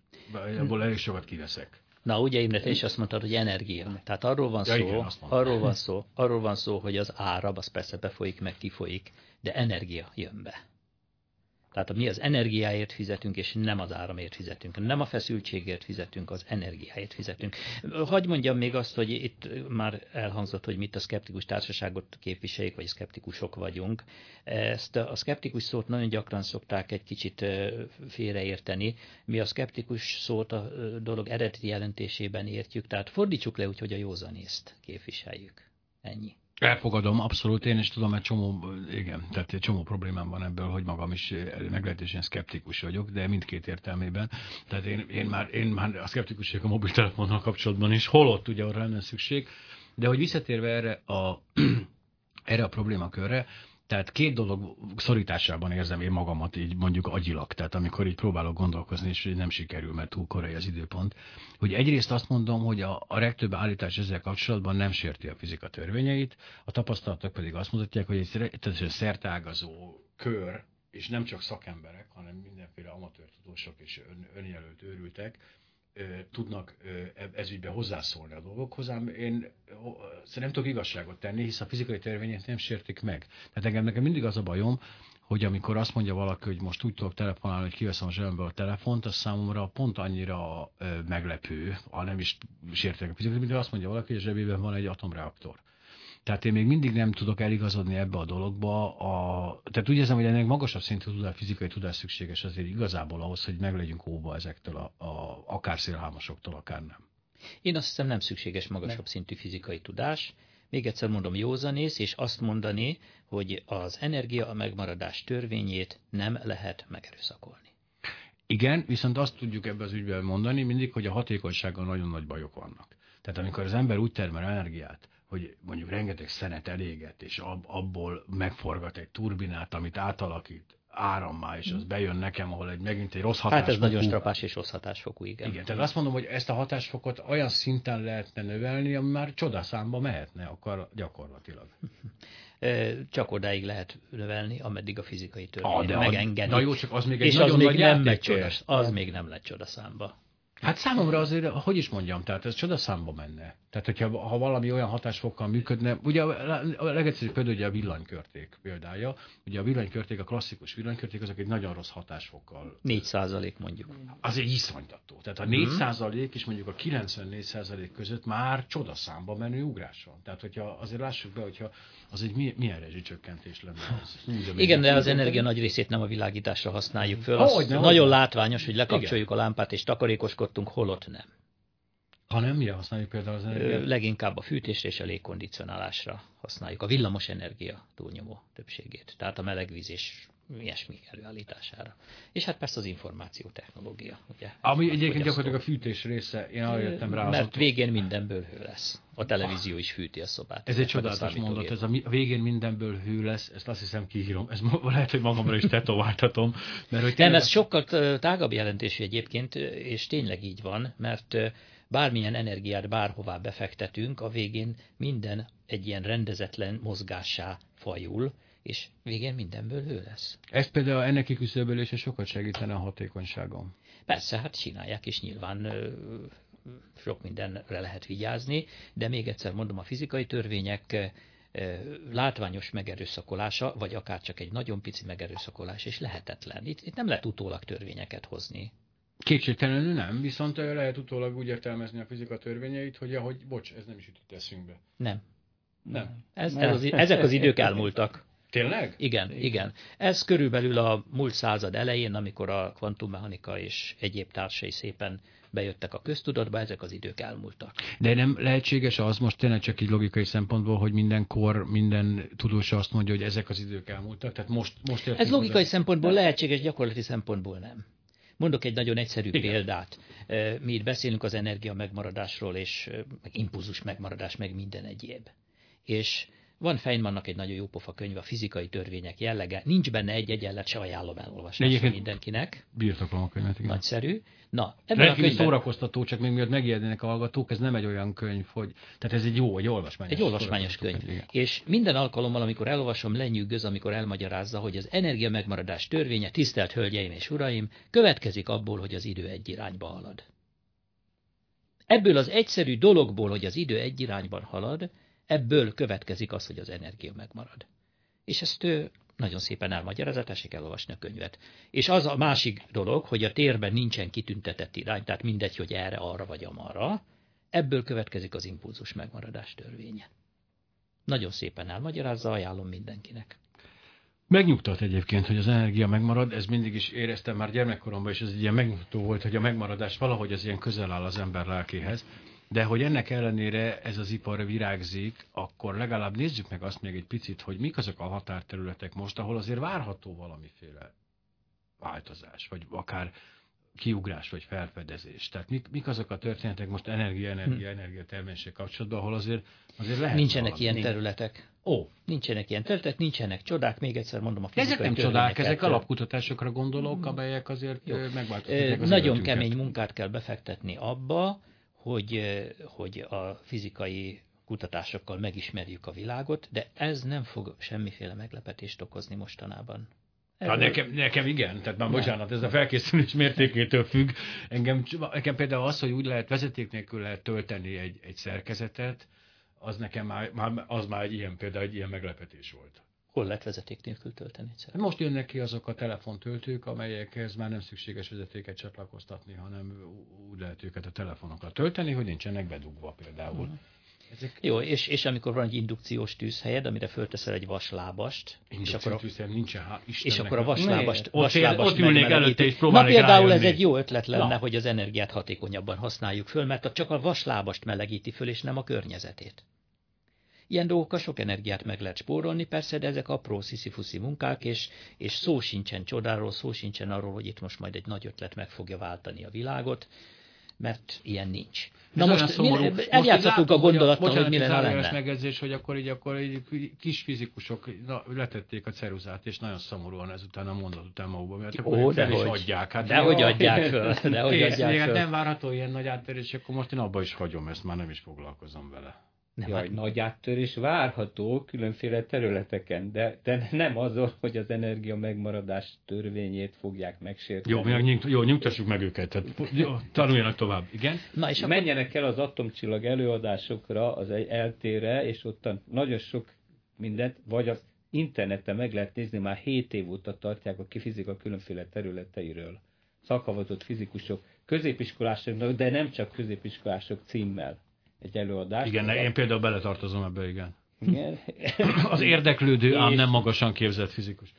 abból elég sokat kiveszek. Na, ugye Imre, te is azt mondtad, hogy energia. Tehát arról van, ja, szó, igen, arról van szó, arról van szó, hogy az áram, az persze befolyik, meg kifolyik, de energia jön be. Tehát mi az energiáért fizetünk, és nem az áramért fizetünk. Nem a feszültségért fizetünk, az energiáért fizetünk. Hadd mondjam még azt, hogy itt már elhangzott, hogy mit a szkeptikus társaságot képviseljük, vagy szkeptikusok vagyunk. Ezt a szkeptikus szót nagyon gyakran szokták egy kicsit félreérteni. Mi a szkeptikus szót a dolog eredeti jelentésében értjük, tehát fordítsuk le úgy, hogy a józanészt képviseljük. Ennyi. Elfogadom, abszolút, én is tudom, mert csomó, igen, tehát csomó problémám van ebből, hogy magam is meglehetősen szkeptikus vagyok, de mindkét értelmében. Tehát én, én, már, én már a szkeptikus vagyok a mobiltelefonnal kapcsolatban is, holott ugye arra lenne szükség. De hogy visszatérve erre a, erre a problémakörre, tehát két dolog szorításában érzem én magamat így mondjuk agyilag, tehát amikor így próbálok gondolkozni, és nem sikerül, mert túl korai az időpont, hogy egyrészt azt mondom, hogy a, a legtöbb állítás ezzel kapcsolatban nem sérti a fizika törvényeit, a tapasztalatok pedig azt mutatják, hogy egy szerteágazó kör, és nem csak szakemberek, hanem mindenféle amatőr tudósok és ön, önjelölt őrültek, tudnak ezügyben hozzászólni a dolgokhoz, ám én nem tudok igazságot tenni, hisz a fizikai törvények nem sértik meg. Tehát engem nekem mindig az a bajom, hogy amikor azt mondja valaki, hogy most úgy tudok telefonálni, hogy kiveszem a zsebemből a telefont, az számomra pont annyira meglepő, ha nem is sértik a fizikát, mint azt mondja valaki, hogy a zsebében van egy atomreaktor. Tehát én még mindig nem tudok eligazodni ebbe a dologba. A... Tehát úgy érzem, hogy ennek magasabb szintű tudás, fizikai tudás szükséges azért igazából ahhoz, hogy meg legyünk óva ezektől, a, a, akár szélhámosoktól, akár nem. Én azt hiszem, nem szükséges magasabb nem. szintű fizikai tudás. Még egyszer mondom, józanész, és azt mondani, hogy az energia a megmaradás törvényét nem lehet megerőszakolni. Igen, viszont azt tudjuk ebben az ügyben mondani mindig, hogy a hatékonysággal nagyon nagy bajok vannak. Tehát amikor az ember úgy termel energiát, hogy mondjuk rengeteg szenet eléget, és ab, abból megforgat egy turbinát, amit átalakít árammá, és az bejön nekem, ahol egy, megint egy rossz hatásfokú... Hát ez nagyon strapás és rossz hatásfokú, igen. Igen, tehát azt mondom, hogy ezt a hatásfokot olyan szinten lehetne növelni, ami már csodaszámba mehetne akar gyakorlatilag. Csak odáig lehet növelni, ameddig a fizikai törvény ah, megengedi. Na jó, csak az még egy és nagyon az még nagy nem lett csodas, az még nem lett csodaszámba. Hát számomra azért, hogy is mondjam, tehát ez csodaszámba menne. Tehát, hogyha ha valami olyan hatásfokkal működne, ugye a legegyszerűbb például ugye a villanykörték példája, ugye a villanykörték, a klasszikus villanykörték, azok egy nagyon rossz hatásfokkal. négy százalék mondjuk. Azért iszonytató. Tehát a négy százalék és mondjuk a kilencvennégy százalék között már csodaszámba menő ugrás van. Tehát, hogyha azért lássuk be, hogyha az egy milyen rezsicsökkentés lenne. Igen, de az energia nagy részét nem a világításra használjuk föl. Az hogyne, nagyon hogyne. Látványos, hogy lekapcsoljuk igen. a lámpát és takarékoskodtunk, holott nem. Ha nem, mire használjuk például az energiát? Leginkább a fűtésre és a légkondicionálásra használjuk. A villamos energia túlnyomó többségét. Tehát a melegvíz és ilyesmi előállítására. És hát persze az információtechnológia. Ugye? Ami hát, egyébként gyakorlatilag a fűtés része, én arra jöttem rá. Mert végén mindenből hő lesz. A televízió is fűti a szobát. Ez egy csodálatos mondat, ez a végén mindenből hő lesz, ezt azt hiszem kihírom. Ez lehet, hogy magamra is tetováltatom. Mert, hogy tényleg... Nem, ez sokkal tágabb jelentésű egyébként, és tényleg így van, mert bármilyen energiát bárhová befektetünk, a végén minden egy ilyen rendezetlen mozgássá fajul, és végén mindenből hő lesz. Ez például ennek kiküszöbölése sokat segítene a hatékonyságon. Persze, hát csinálják, és nyilván ö, sok mindenre lehet vigyázni, de még egyszer mondom, a fizikai törvények ö, látványos megerőszakolása, vagy akár csak egy nagyon pici megerőszakolás, és lehetetlen. Itt, itt nem lehet utólag törvényeket hozni. Kétségtelenül nem, viszont lehet utólag úgy értelmezni a fizika törvényeit, hogy ahogy, bocs, ez nem is ütött eszünkbe. Nem. Nem. Ez, ez az, ezek az idők elmúltak. Tényleg? Igen, igen, igen. Ez körülbelül a múlt század elején, amikor a kvantummechanika és egyéb társai szépen bejöttek a köztudatba, ezek az idők elmúltak. De nem lehetséges az most tényleg csak így logikai szempontból, hogy minden kor, minden tudós azt mondja, hogy ezek az idők elmúltak? Tehát most, most ez logikai hozzá... szempontból lehetséges, gyakorlati szempontból nem. Mondok egy nagyon egyszerű Igen. példát. Mi itt beszélünk az energia megmaradásról, és meg impulzus megmaradás, meg minden egyéb. És van Feynmannak egy nagyon jó pofa könyv, a fizikai törvények jellege. Nincs benne egy egyenlet, se ajánlom elolvasni mindenkinek. Birtoklom a könyvet, igen. Nagyszerű. Na, ebben a könyvben... szórakoztató, csak még miatt megijednének a hallgatók, ez nem egy olyan könyv, hogy... Tehát ez egy jó, egy olvasmányos. Egy olvasmányos könyv. könyv. És minden alkalommal, amikor elolvasom, lenyűgöz, amikor elmagyarázza, hogy az energia megmaradás törvénye, tisztelt hölgyeim és uraim, következik abból, hogy az idő egy irányba halad. Ebből az egyszerű dologból, hogy az idő egy irányban halad, ebből következik az, hogy az energia megmarad. És ezt ő nagyon szépen elmagyarázza, tessék elolvasni a könyvet. És az a másik dolog, hogy a térben nincsen kitüntetett irány, tehát mindegy, hogy erre, arra vagy amarra, ebből következik az impulzus megmaradás törvénye. Nagyon szépen elmagyarázza, ajánlom mindenkinek. Megnyugtat egyébként, hogy az energia megmarad, ez mindig is éreztem már gyermekkoromban, és ez ilyen megnyugtó volt, hogy a megmaradás valahogy az ilyen közel áll az ember lelkéhez. De hogy ennek ellenére ez az ipar virágzik, akkor legalább nézzük meg azt még egy picit, hogy mik azok a határterületek most, ahol azért várható valamiféle változás, vagy akár kiugrás, vagy felfedezés. Tehát mik, mik azok a történetek most energia, energia, hmm. energia termeléssel kapcsolatban, ahol azért, azért lehet Nincsenek valami. ilyen területek. Ó. Nincsenek ilyen területek, nincsenek csodák, még egyszer mondom a fizikai törvényeket. Ezek nem csodák, ezek alapkutatásokra gondolok, amelyek azért megváltoztatják az Nagyon életünket. Kemény munkát kell befektetni abba, Hogy, hogy a fizikai kutatásokkal megismerjük a világot, de ez nem fog semmiféle meglepetést okozni mostanában. Hát nekem, nekem igen, tehát már bocsánat, ez a felkészülés mértékétől függ. Engem, nekem például az, hogy úgy lehet vezeték nélkül lehet tölteni egy, egy szerkezetet, az nekem már, már, az már egy ilyen, például egy ilyen meglepetés volt. Hol lehet vezeték nélkül tölteni? Most jönnek ki azok a telefontöltők, amelyekhez már nem szükséges vezetéket csatlakoztatni, hanem úgy lehet őket a telefonokat tölteni, hogy nincsenek bedugva például. Hmm. Ezek... Jó, és, és amikor van egy indukciós tűzhelyed, amire fölteszel egy vaslábast, és akkor a tűzhelyed nincsen, há, és akkor a vaslábast, vaslábast megmelegíti. Na például ez egy jó ötlet lenne, Na. hogy az energiát hatékonyabban használjuk föl, mert csak a vaslábast melegíti föl, és nem a környezetét. Ilyen dolgokkal sok energiát meg lehet spórolni, persze, de ezek apró sziszifuszi munkák, és, és szó sincsen csodáról, szó sincsen arról, hogy itt most majd egy nagy ötlet meg fogja váltani a világot, mert ilyen nincs. Na ez most mi, eljátszottuk a gondolattal, hogy mi lenne a lenne. Megedzés, hogy akkor így, akkor így kis fizikusok na, letették a ceruzát, és nagyon szomorúan ezután a mondat után magukba, mert Ó, akkor fel is adják. Hát, dehogy adják föl. Dehogy adják föl. Nem várható ilyen nagy áttörés, akkor most én abba is hagyom, ezt már nem is foglalkozom vele. Nem, Jaj, hát... nagy áttörés várható különféle területeken, de, de nem azon, hogy az energia megmaradás törvényét fogják megsérteni. Jó, jó, nyugtassuk meg őket, tehát, jó, tanuljanak tovább. Igen? Na, és menjenek akkor... el az atomcsillag előadásokra, az egy eltére, és ottan nagyon sok mindent, vagy az interneten meg lehet nézni, már hét év óta tartják a kifizika különféle területeiről. Szakavatott fizikusok, középiskolások, de nem csak középiskolások címmel. Egy előadás. Igen, ne, én például beletartozom ebbe, igen. igen. Az érdeklődő, és, ám nem magasan képzett fizikus.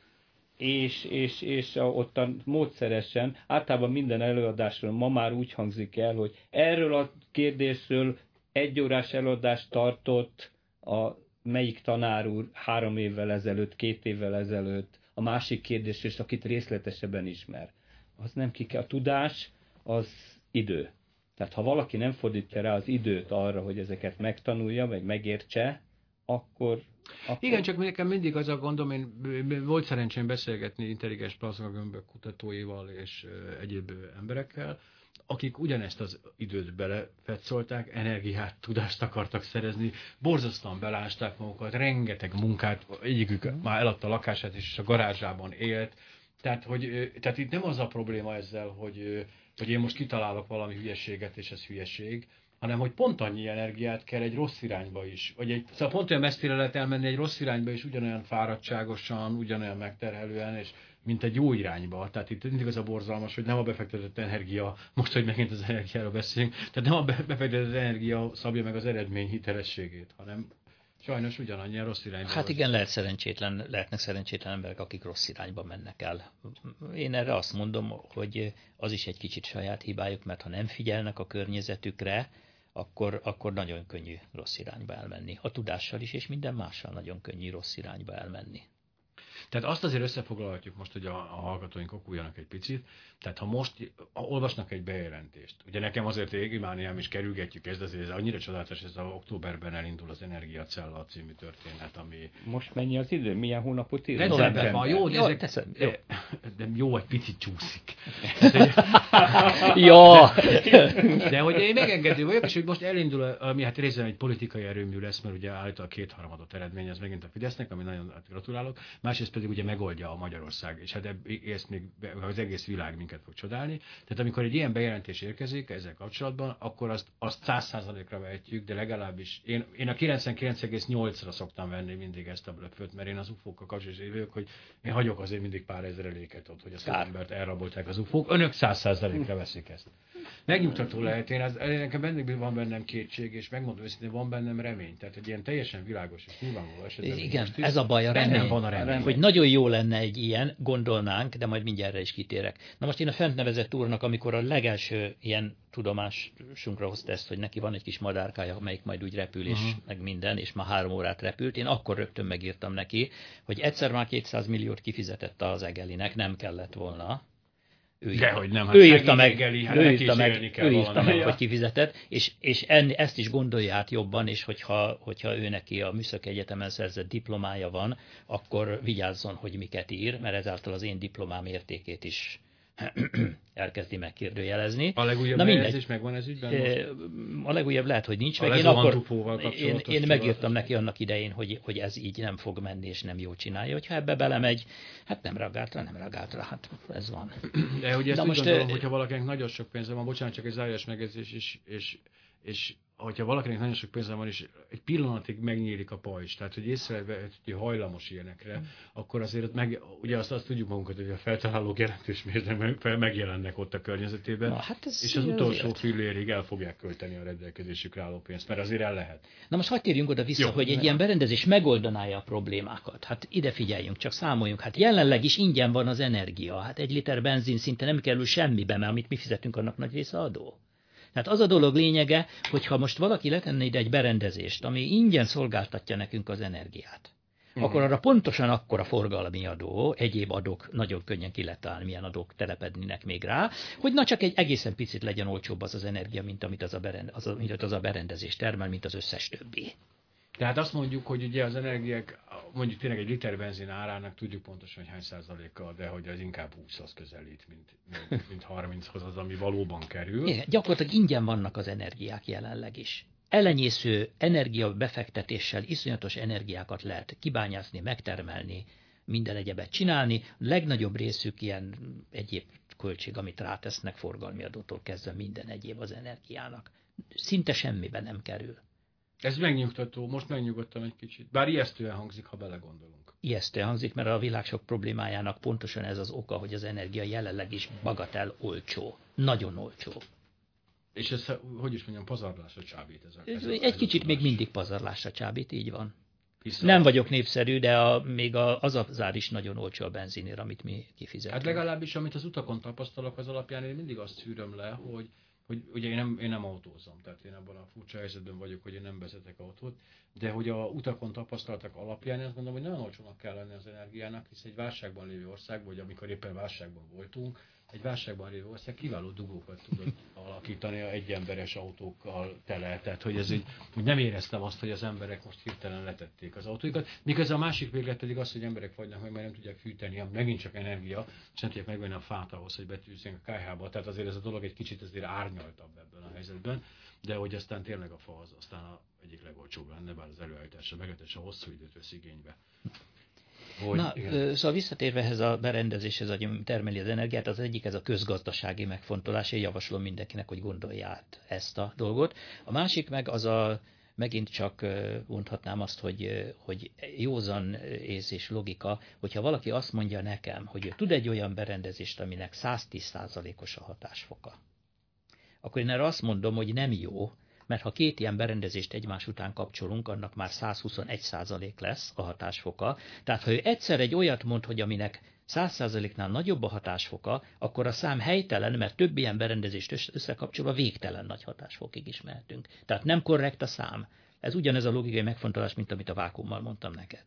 És, és, és ottan módszeresen, általában minden előadásról ma már úgy hangzik el, hogy erről a kérdésről egy órás előadást tartott a melyik tanár úr három évvel ezelőtt, két évvel ezelőtt, a másik kérdés, és akit részletesebben ismer. Az nem ki kell. A tudás az idő. Tehát ha valaki nem fordítja rá az időt arra, hogy ezeket megtanulja, vagy megértse, akkor... akkor... Igen, csak nekem mindig az a gondom, én volt szerencsém beszélgetni intelligens plazmagömbök kutatóival és egyéb emberekkel, akik ugyanezt az időt belefetszolták, energiát, tudást akartak szerezni, borzasztóan belásták magukat, rengeteg munkát, egyikük már eladta a lakását és a garázsában élt, tehát, hogy, tehát itt nem az a probléma ezzel, hogy... hogy én most kitalálok valami hülyeséget, és ez hülyeség, hanem hogy pont annyi energiát kell egy rossz irányba is. Vagy egy, szóval pont olyan messzire lehet elmenni egy rossz irányba is, ugyanolyan fáradtságosan, ugyanolyan megterhelően, és mint egy jó irányba. Tehát itt mindig az a borzalmas, hogy nem a befektetett energia, most, hogy megint az energiáról beszélünk, tehát nem a befektetett energia szabja meg az eredmény hitelességét, hanem Sajnos ugyanannyian rossz irányba. Hát igen, lehet szerencsétlen, lehetnek szerencsétlen emberek, akik rossz irányba mennek el. Én erre azt mondom, hogy az is egy kicsit saját hibájuk, mert ha nem figyelnek a környezetükre, akkor, akkor nagyon könnyű rossz irányba elmenni. A tudással is, és minden mással nagyon könnyű rossz irányba elmenni. Tehát azt azért összefoglalhatjuk most, hogy a, a hallgatóink okuljanak egy picit. Tehát ha most ha olvasnak egy bejelentést, ugye nekem azért égimániám is kerülgetjük ezt, azért ez annyira csodálatos, ez a októberben elindul az Energiacella című történet, ami... Most mennyi az idő? Milyen hónapot ír? December van, jó, de, jó, ezek, teszem, jó. de jó, egy picit csúszik. Jó! de, de hogy én megengedő vagyok, és hogy most elindul, ami hát részben egy politikai erőmű lesz, mert ugye állítólag a kétharmadot eredmény, az megint a Fidesznek, ami nagyon gratulálok, másrészt pedig ugye megoldja a Magyarország, és hát ezt még az egész világ minket fog csodálni. Tehát amikor egy ilyen bejelentés érkezik ezzel kapcsolatban, akkor azt, azt száz százalékra vehetjük, de legalábbis én, én a kilencvenkilenc egész nyolcra szoktam venni mindig ezt a blöfföt, mert én az ufókkal kapcsolatban jövök, hogy én hagyok azért mindig pár ezreléket ott, hogy a szembert elrabolták az ufók. Önök száz százalékra veszik ezt. Megnyugtató lehet, én az, nekem mindig van bennem kétség, és megmondom őszintén, van bennem remény. Tehát egy ilyen teljesen világos és nyilvánvaló esetben. Igen, is, ez a baj, a remény. Van a remény. Hogy nagyon jó lenne egy ilyen, gondolnánk, de majd mindjárt erre is kitérek. Na most én a fent nevezett úrnak, amikor a legelső ilyen tudomásunkra hozta ezt, hogy neki van egy kis madárkája, amelyik majd úgy repül, és uh-huh. meg minden, és már három órát repült, én akkor rögtön megírtam neki, hogy egyszer már kétszáz milliót kifizetett az Egelinek, nem kellett volna. Ő írta, Dehogy nem, hát ő írta meg, Egeli, hát ő írta meg, ő írta meg, hogy kifizetett, és, és en, ezt is gondolja át jobban, és hogyha, hogyha ő neki a Műszaki Egyetemen szerzett diplomája van, akkor vigyázzon, hogy miket ír, mert ezáltal az én diplomám értékét is elkezdi megkérdőjelezni. A legújabb bejegyzés megvan ez ügyben most? A legújabb lehet, hogy nincs meg. Én, akkor, én, én megírtam neki annak idején, hogy, hogy ez így nem fog menni, és nem jó csinálja. Hogyha ebbe belemegy, hát nem reagált rá, nem reagált rá, hát ez van. De ugye ezt úgy gondolom, hogyha valakinek nagyon sok pénze van, bocsánat, csak egy záros megjegyzés, és, és, és hogyha valakinek nagyon sok pénze van, és egy pillanatig megnyílik a pajzs, tehát hogy észrevehet, hogy hajlamos ilyenekre, mm. akkor azért ott meg, ugye azt, azt tudjuk magunkat, hogy a feltalálók jelentős mértékben megjelennek ott a környezetében, na, hát ez és az utolsó fillérig el fogják költeni a rendelkezésükre álló pénzt, mert azért el lehet. Na most hadd térjünk oda-vissza, Jó, hogy egy nem. ilyen berendezés megoldaná-e a problémákat. Hát ide figyeljünk, csak számoljunk. Hát jelenleg is ingyen van az energia. Hát egy liter benzin szinte nem kerül semmibe, mert amit mi fizetünk, annak nagy része adó. Tehát az a dolog lényege, hogyha most valaki letenne ide egy berendezést, ami ingyen szolgáltatja nekünk az energiát, uh-huh. akkor arra pontosan akkora forgalmi adó, egyéb adók nagyon könnyen ki lehet állni, milyen adók telepednének még rá, hogy na csak egy egészen picit legyen olcsóbb az az energia, mint amit az a, berend, az, amit az a berendezés termel, mint az összes többi. Tehát azt mondjuk, hogy ugye az energiák, mondjuk tényleg egy liter benzin árának tudjuk pontosan, hogy hány százalékkal, de hogy az inkább húszhoz közelít, mint, mint, mint harminchoz az, ami valóban kerül. Igen, gyakorlatilag ingyen vannak az energiák jelenleg is. Elenyésző energiabefektetéssel iszonyatos energiákat lehet kibányászni, megtermelni, minden egyebet csinálni. A legnagyobb részük ilyen egyéb költség, amit rátesznek forgalmi adótól kezdve minden egyéb az energiának. Szinte semmiben nem kerül. Ez megnyugtató, most megnyugodtam egy kicsit. Bár ijesztően hangzik, ha belegondolunk. Ijesztően hangzik, mert a világ sok problémájának pontosan ez az oka, hogy az energia jelenleg is bagatell olcsó. Nagyon olcsó. És ez, hogy is mondjam, pazarlásra csábít ez a... Ez egy kicsit tudás. Még mindig pazarlásra csábít, így van. Viszont. Nem vagyok népszerű, de a, még a, az az ár is nagyon olcsó a benzinér, amit mi kifizetünk. Hát legalábbis, amit az utakon tapasztalok, az alapján én mindig azt szűröm le, hogy Hogy, ugye én nem, én nem autózom, tehát én abban a furcsa helyzetben vagyok, hogy én nem vezetek autót, de hogy a utakon tapasztaltak alapján, én azt gondolom, hogy nagyon olcsónak kell lenni az energiának, hisz egy válságban lévő ország, vagy amikor éppen válságban voltunk, egy válságban lévő ország kiváló dugókat tudott alakítani egy emberes autókkal tele. Tehát, hogy ez így, hogy nem éreztem azt, hogy az emberek most hirtelen letették az autóikat. Miközben a másik véglet pedig az, hogy emberek fagynak meg, mert nem tudják fűteni, ami megint csak energia, és nem tudják megvenni a fát ahhoz, hogy betűzzünk a kályhába. Tehát azért ez a dolog egy kicsit azért árnyaltabb ebben a helyzetben, de hogy aztán tényleg a fa az aztán a egyik legolcsóbb lenne, bár az előállítása meglehetősen a hosszú időt vesz igénybe. Hogy, Na, igen. Szóval visszatérve ez a berendezéshez, hogy termeli az energiát, az egyik ez a közgazdasági megfontolás, én javaslom mindenkinek, hogy gondolja át ezt a dolgot. A másik meg az a, megint csak mondhatnám azt, hogy, hogy józan ész és logika, hogyha valaki azt mondja nekem, hogy tud egy olyan berendezést, aminek száz tíz százalékos a hatásfoka, akkor én erre azt mondom, hogy nem jó, mert ha két ilyen berendezést egymás után kapcsolunk, annak már száz huszonegy százalék lesz a hatásfoka. Tehát ha ő egyszer egy olyat mond, hogy aminek száz százaléknál nagyobb a hatásfoka, akkor a szám helytelen, mert több ilyen berendezést összekapcsolva végtelen nagy hatásfokig is mehetünk. Tehát nem korrekt a szám. Ez ugyanez a logikai megfontolás, mint amit a vákuummal mondtam neked.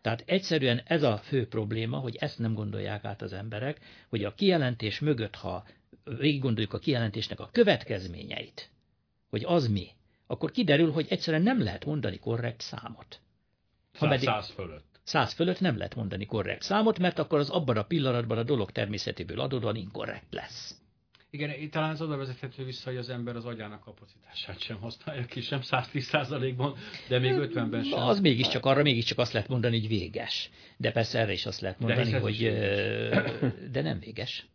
Tehát egyszerűen ez a fő probléma, hogy ezt nem gondolják át az emberek, hogy a kijelentés mögött, ha végig gondoljuk a kijelentésnek a következményeit, hogy az mi, akkor kiderül, hogy egyszerűen nem lehet mondani korrekt számot. száz fölött. Száz fölött nem lehet mondani korrekt számot, mert akkor az abban a pillanatban a dolog természetéből adódóan inkorrekt lesz. Igen, talán ez oda vezethető vissza, hogy az ember az agyának kapacitását sem használja ki, sem száz tíz százalékban, de még ötvenben sem. Az mégiscsak arra, mégiscsak azt lehet mondani, hogy véges. De persze erre is azt lehet mondani, de hogy de nem véges.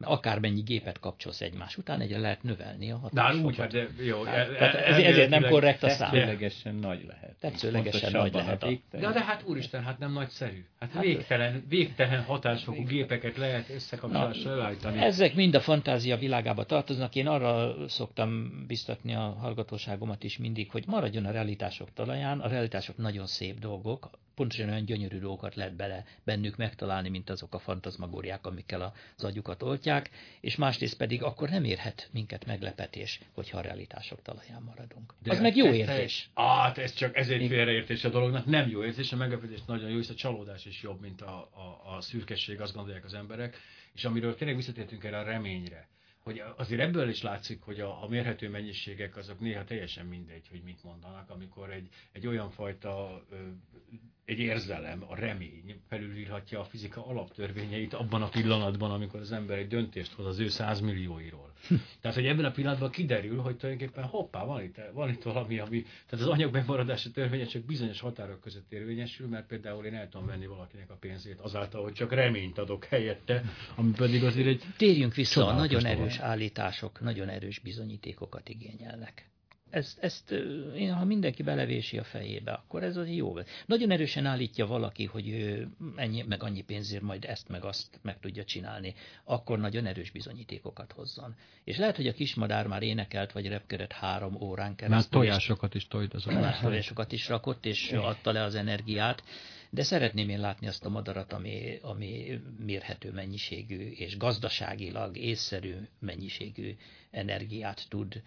Akármennyi gépet kapcsolsz egymás után, egyre lehet növelni a hatásfokat. De jó. Hát, el, el, ezért el, nem korrekt a szám. Tetszőlegesen nagy lehet. Tetszőlegesen nagy lehet. A... De, de hát úristen, hát nem nagyszerű. Hát, hát végtelen, végtelen hatásfokú gépeket lehet összekapcsolásra elállítani. Ezek mind a fantázia világába tartoznak. Én arra szoktam biztatni a hallgatóságomat is mindig, hogy maradjon a realitások talaján. A realitások nagyon szép dolgok. Pontosan olyan gyönyörű dolgokat lehet bele bennük megtalálni, mint azok a fantazmagóriák, amikkel az agyukat oltják, és másrészt pedig akkor nem érhet minket meglepetés, hogyha a realitások talaján maradunk. De az meg jó érzés. Hát ez csak ezért Én... félreértés a dolognak. Nem jó érzés, a meglepetés nagyon jó, és a csalódás is jobb, mint a, a, a szürkesség, azt gondolják az emberek, és amiről tényleg visszatértünk erre a reményre, hogy azért ebből is látszik, hogy a, a mérhető mennyiségek azok néha teljesen mindegy, hogy mit mondanak, amikor egy, egy olyan fajta ö, egy érzelem, a remény felülírhatja a fizika alaptörvényeit abban a pillanatban, amikor az ember egy döntést hoz az ő százmillióiról. Tehát, hogy ebben a pillanatban kiderül, hogy tulajdonképpen hoppá, van itt, van itt valami, ami... Tehát az anyag megmaradása törvénye csak bizonyos határok között érvényesül, mert például én el tudom venni valakinek a pénzét azáltal, hogy csak reményt adok helyette, ami pedig azért egy... Térjünk vissza, a nagyon erős van. Állítások, nagyon erős bizonyítékokat igényelnek. Ezt, ezt, ha mindenki belevési a fejébe, akkor ez az jó. Nagyon erősen állítja valaki, hogy ő ennyi, meg annyi pénzért majd ezt, meg azt meg tudja csinálni, akkor nagyon erős bizonyítékokat hozzon. És lehet, hogy a kismadár már énekelt, vagy repkedett három órán keresztül. Már tojásokat is tojdozott. Már tojásokat is rakott, és adta le az energiát. De szeretném én látni azt a madarat, ami, ami mérhető mennyiségű, és gazdaságilag észszerű mennyiségű energiát tud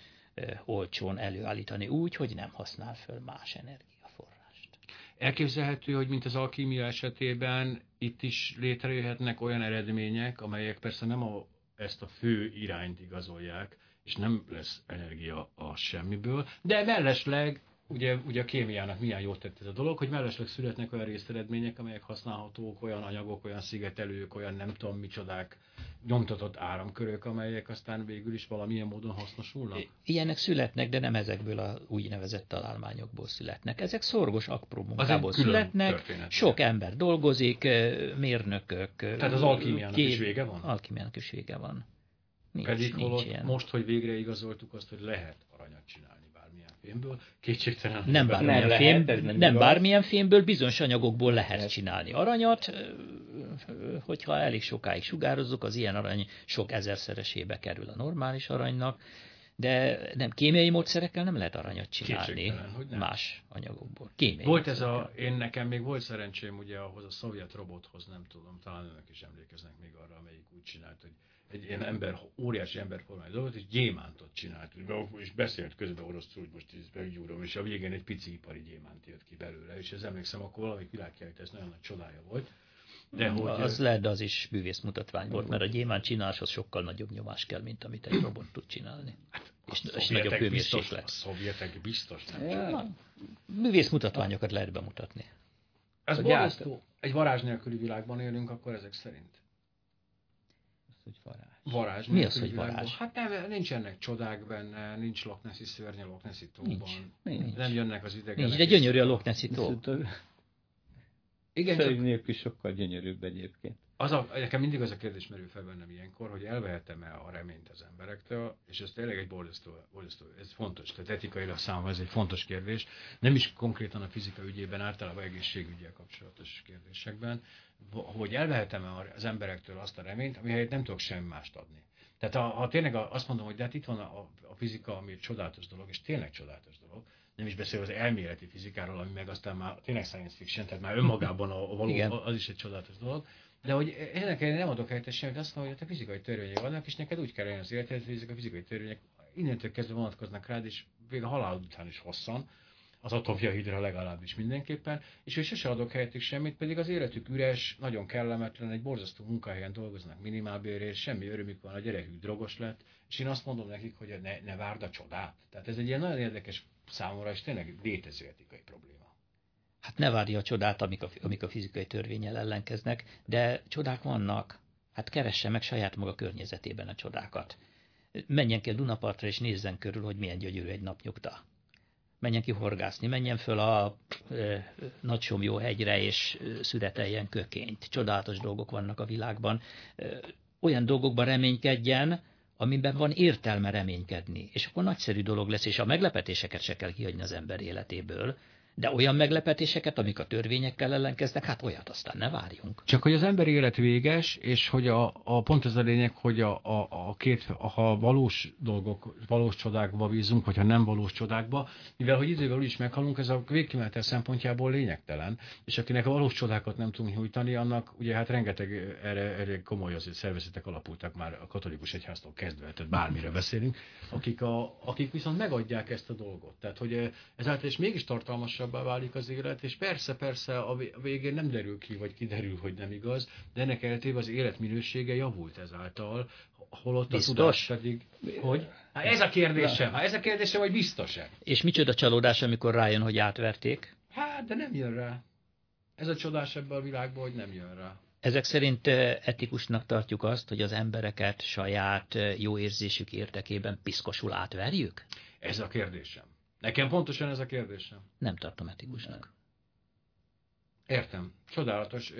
olcsón előállítani úgy, hogy nem használ föl más energiaforrást. Elképzelhető, hogy mint az alkímia esetében itt is létrejöhetnek olyan eredmények, amelyek persze nem a, ezt a fő irányt igazolják, és nem lesz energia a semmiből, de mellesleg, ugye, ugye a kémiának milyen jót tett ez a dolog, hogy mellesleg születnek olyan részeredmények, amelyek használhatók, olyan anyagok, olyan szigetelők, olyan nem tudom micsodák, nyomtatott áramkörök, amelyek aztán végül is valamilyen módon hasznosulnak? Ilyenek születnek, de nem ezekből a úgynevezett találmányokból születnek. Ezek szorgos akpromunkából születnek, sok ember dolgozik, mérnökök. Tehát az alkímiának kép... is vége van? Alkímiának is vége van. Nincs, Pedig nincs ilyen. Most, hogy végre igazoltuk azt, hogy lehet aranyat csinálni. Fémből, kétségtelen. Nem bármilyen, nem fém, lehet, nem nem bármilyen fémből, bizonyos anyagokból lehet csinálni aranyat, hogyha elég sokáig sugározzuk, az ilyen arany sok ezerszeresébe kerül a normális aranynak, de nem kémiai módszerekkel nem lehet aranyat csinálni más anyagokból. Kémiai volt ez a, én nekem még volt szerencsém ugye ahhoz a szovjet robothoz, nem tudom, talán önök is emlékeznek még arra, amelyik úgy csinált, hogy egy ilyen ember, óriási emberformájú dolgot, és gyémántot csinált, és beszélt közben oroszul, hogy most ezt meggyúrom, és a végén egy pici ipari gyémánt jött ki belőle, és ez emlékszem, akkor valami világkiállítás, ez nagyon nagy csodája volt. De hogy az e... lehet, de az is bűvész mutatvány volt, mert a gyémánt csináláshoz sokkal nagyobb nyomás kell, mint amit egy robot tud csinálni. Hát, és, és nagyobb hőmérséklet. A szovjetek biztos nem csinálják. Bűvész mutatványokat lehet bemutatni. Ez borzasztó. Egy varázs nélküli világban élünk, akkor ezek szerint. Hogy varázs. Varázs. Mi az, hogy varázs? Hát nem, nincsenek csodák benne, nincs Loch Nessi szörny a Loch Nessi tóban. Nincs, nincs. Nem jönnek az idegenek. Nincs, de gyönyörű a Loch Nessi tó. Igen, szörny nélkül sokkal gyönyörűbb egyébként. Az a, nekem mindig az a kérdés merül fel bennem ilyenkor, hogy elvehetem-e a reményt az emberektől, és ez tényleg egy borzasztó, borzasztó, ez fontos, tehát etikailag számomra ez egy fontos kérdés, nem is konkrétan a fizika ügyében, általában egészségüggyel kapcsolatos kérdésekben, hogy elvehetem-e az emberektől azt a reményt, amihelyett nem tudok semmi mást adni. Tehát ha, ha tényleg azt mondom, hogy de hát itt van a, a fizika, ami egy csodálatos dolog, és tényleg csodálatos dolog, nem is beszélve az elméleti fizikáról, ami meg aztán már tényleg science fiction, tehát már önmagában a, a való, az is egy csodálatos dolog, de hogy ennek én nem adok helyette semmit, azt mondom, hogy a fizikai törvények vannak, és neked úgy kell lenni az élethez, hogy ezek a fizikai törvények innentől kezdve vonatkoznak rád, és végig a halál után is hosszan, az atomja hidra legalábbis mindenképpen, és hogy sose adok helyettük semmit, pedig az életük üres, nagyon kellemetlen, egy borzasztó munkahelyen dolgoznak minimálbérért, semmi örömük van, a gyerekük drogos lett, és én azt mondom nekik, hogy ne, ne várd a csodát. Tehát ez egy ilyen nagyon érdekes számomra, és tényleg létező etikai probléma. Hát ne várja a csodát, amik a, amik a fizikai törvényel ellenkeznek, de csodák vannak. Hát keresse meg saját maga környezetében a csodákat. Menjen ki a Dunapartra, és nézzen körül, hogy milyen gyönyörű egy napnyugta. Menjen ki horgászni, menjen föl a e, Nagysomjó hegyre, és e, szüreteljen kökényt. Csodálatos dolgok vannak a világban. E, olyan dolgokban reménykedjen, amiben van értelme reménykedni. És akkor nagyszerű dolog lesz, és a meglepetéseket se kell kihagyni az ember életéből. De olyan meglepetéseket, amik a törvényekkel ellenkeznek, hát olyat aztán ne várjunk. Csak hogy az emberi élet véges, és hogy a, a pont az a lényeg, hogy a, a, a két, ha valós dolgok, valós csodákba bízunk, vagy ha nem valós csodákba, mivel hogy idővel úgy is meghalunk, ez a végkimenetel szempontjából lényegtelen. És akinek a valós csodákat nem tudunk nyújtani, annak ugye hát rengeteg erre, erre komoly azért szervezetek alapultak már a katolikus egyháztól kezdve, tehát bármire beszélünk, akik, a, akik viszont megadják ezt a dolgot. Tehát, hogy ezáltal is mégis tartalmas válik az élet, és persze-persze a végén nem derül ki, vagy kiderül, hogy nem igaz, de ennek eltében az életminősége javult ezáltal, holott a tudás pedig, hogy? Hát ez a kérdésem, hát ez a kérdésem, hogy biztos-e. És micsoda csalódás, amikor rájön, hogy átverték? Hát, de nem jön rá. Ez a csodás ebben a világban, hogy nem jön rá. Ezek szerint etikusnak tartjuk azt, hogy az embereket saját jó érzésük érdekében piszkosul átverjük? Ez a kérdésem. Nekem pontosan ez a kérdésem. Nem tartom etikusnak. Értem. Csodálatos.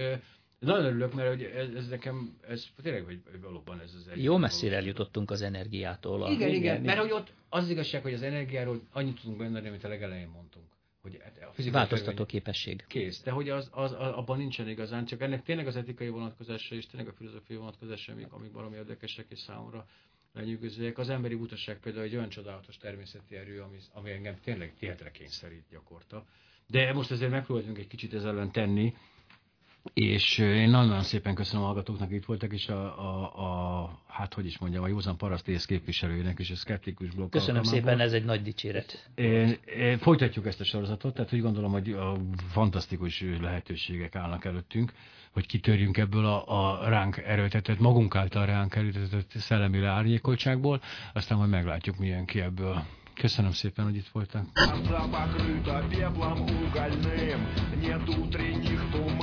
Nagyon örülök, mert hogy ez, ez nekem, ez tényleg, hogy valóban ez az egy. Jó messzire eljutottunk az energiától. A... Igen, igen, igen, mert hogy ott az igazság, hogy az energiáról annyit tudunk bennedni, amit a legelején mondtunk. Hogy a fizikai változtató képesség. Kész. De hogy az, az, abban nincsen igazán, csak ennek tényleg az etikai vonatkozása és tényleg a filozófiai vonatkozása, amik, amik baromi érdekesek és számomra lenyűgözőek. Az emberi butaság például egy olyan csodálatos természeti erő, ami, ami engem tényleg térdre kényszerít gyakorta. De most azért megpróbáltunk egy kicsit ezzel ellen tenni, és én nagyon-nagyon szépen köszönöm a hallgatóknak, itt voltak, és a, a, a hát hogy is mondjam, a józan paraszt ész képviselőjének és a szkeptikus blokk. Köszönöm szépen, ez egy nagy dicséret. É, é, folytatjuk ezt a sorozatot, tehát úgy gondolom, hogy a fantasztikus lehetőségek állnak előttünk, hogy kitörjünk ebből a, a ránk erőltetett, magunk által ránk erőltetett szellemi árnyékoltságból, aztán majd meglátjuk, milyen ki ebből. Köszönöm szépen, hogy itt voltál.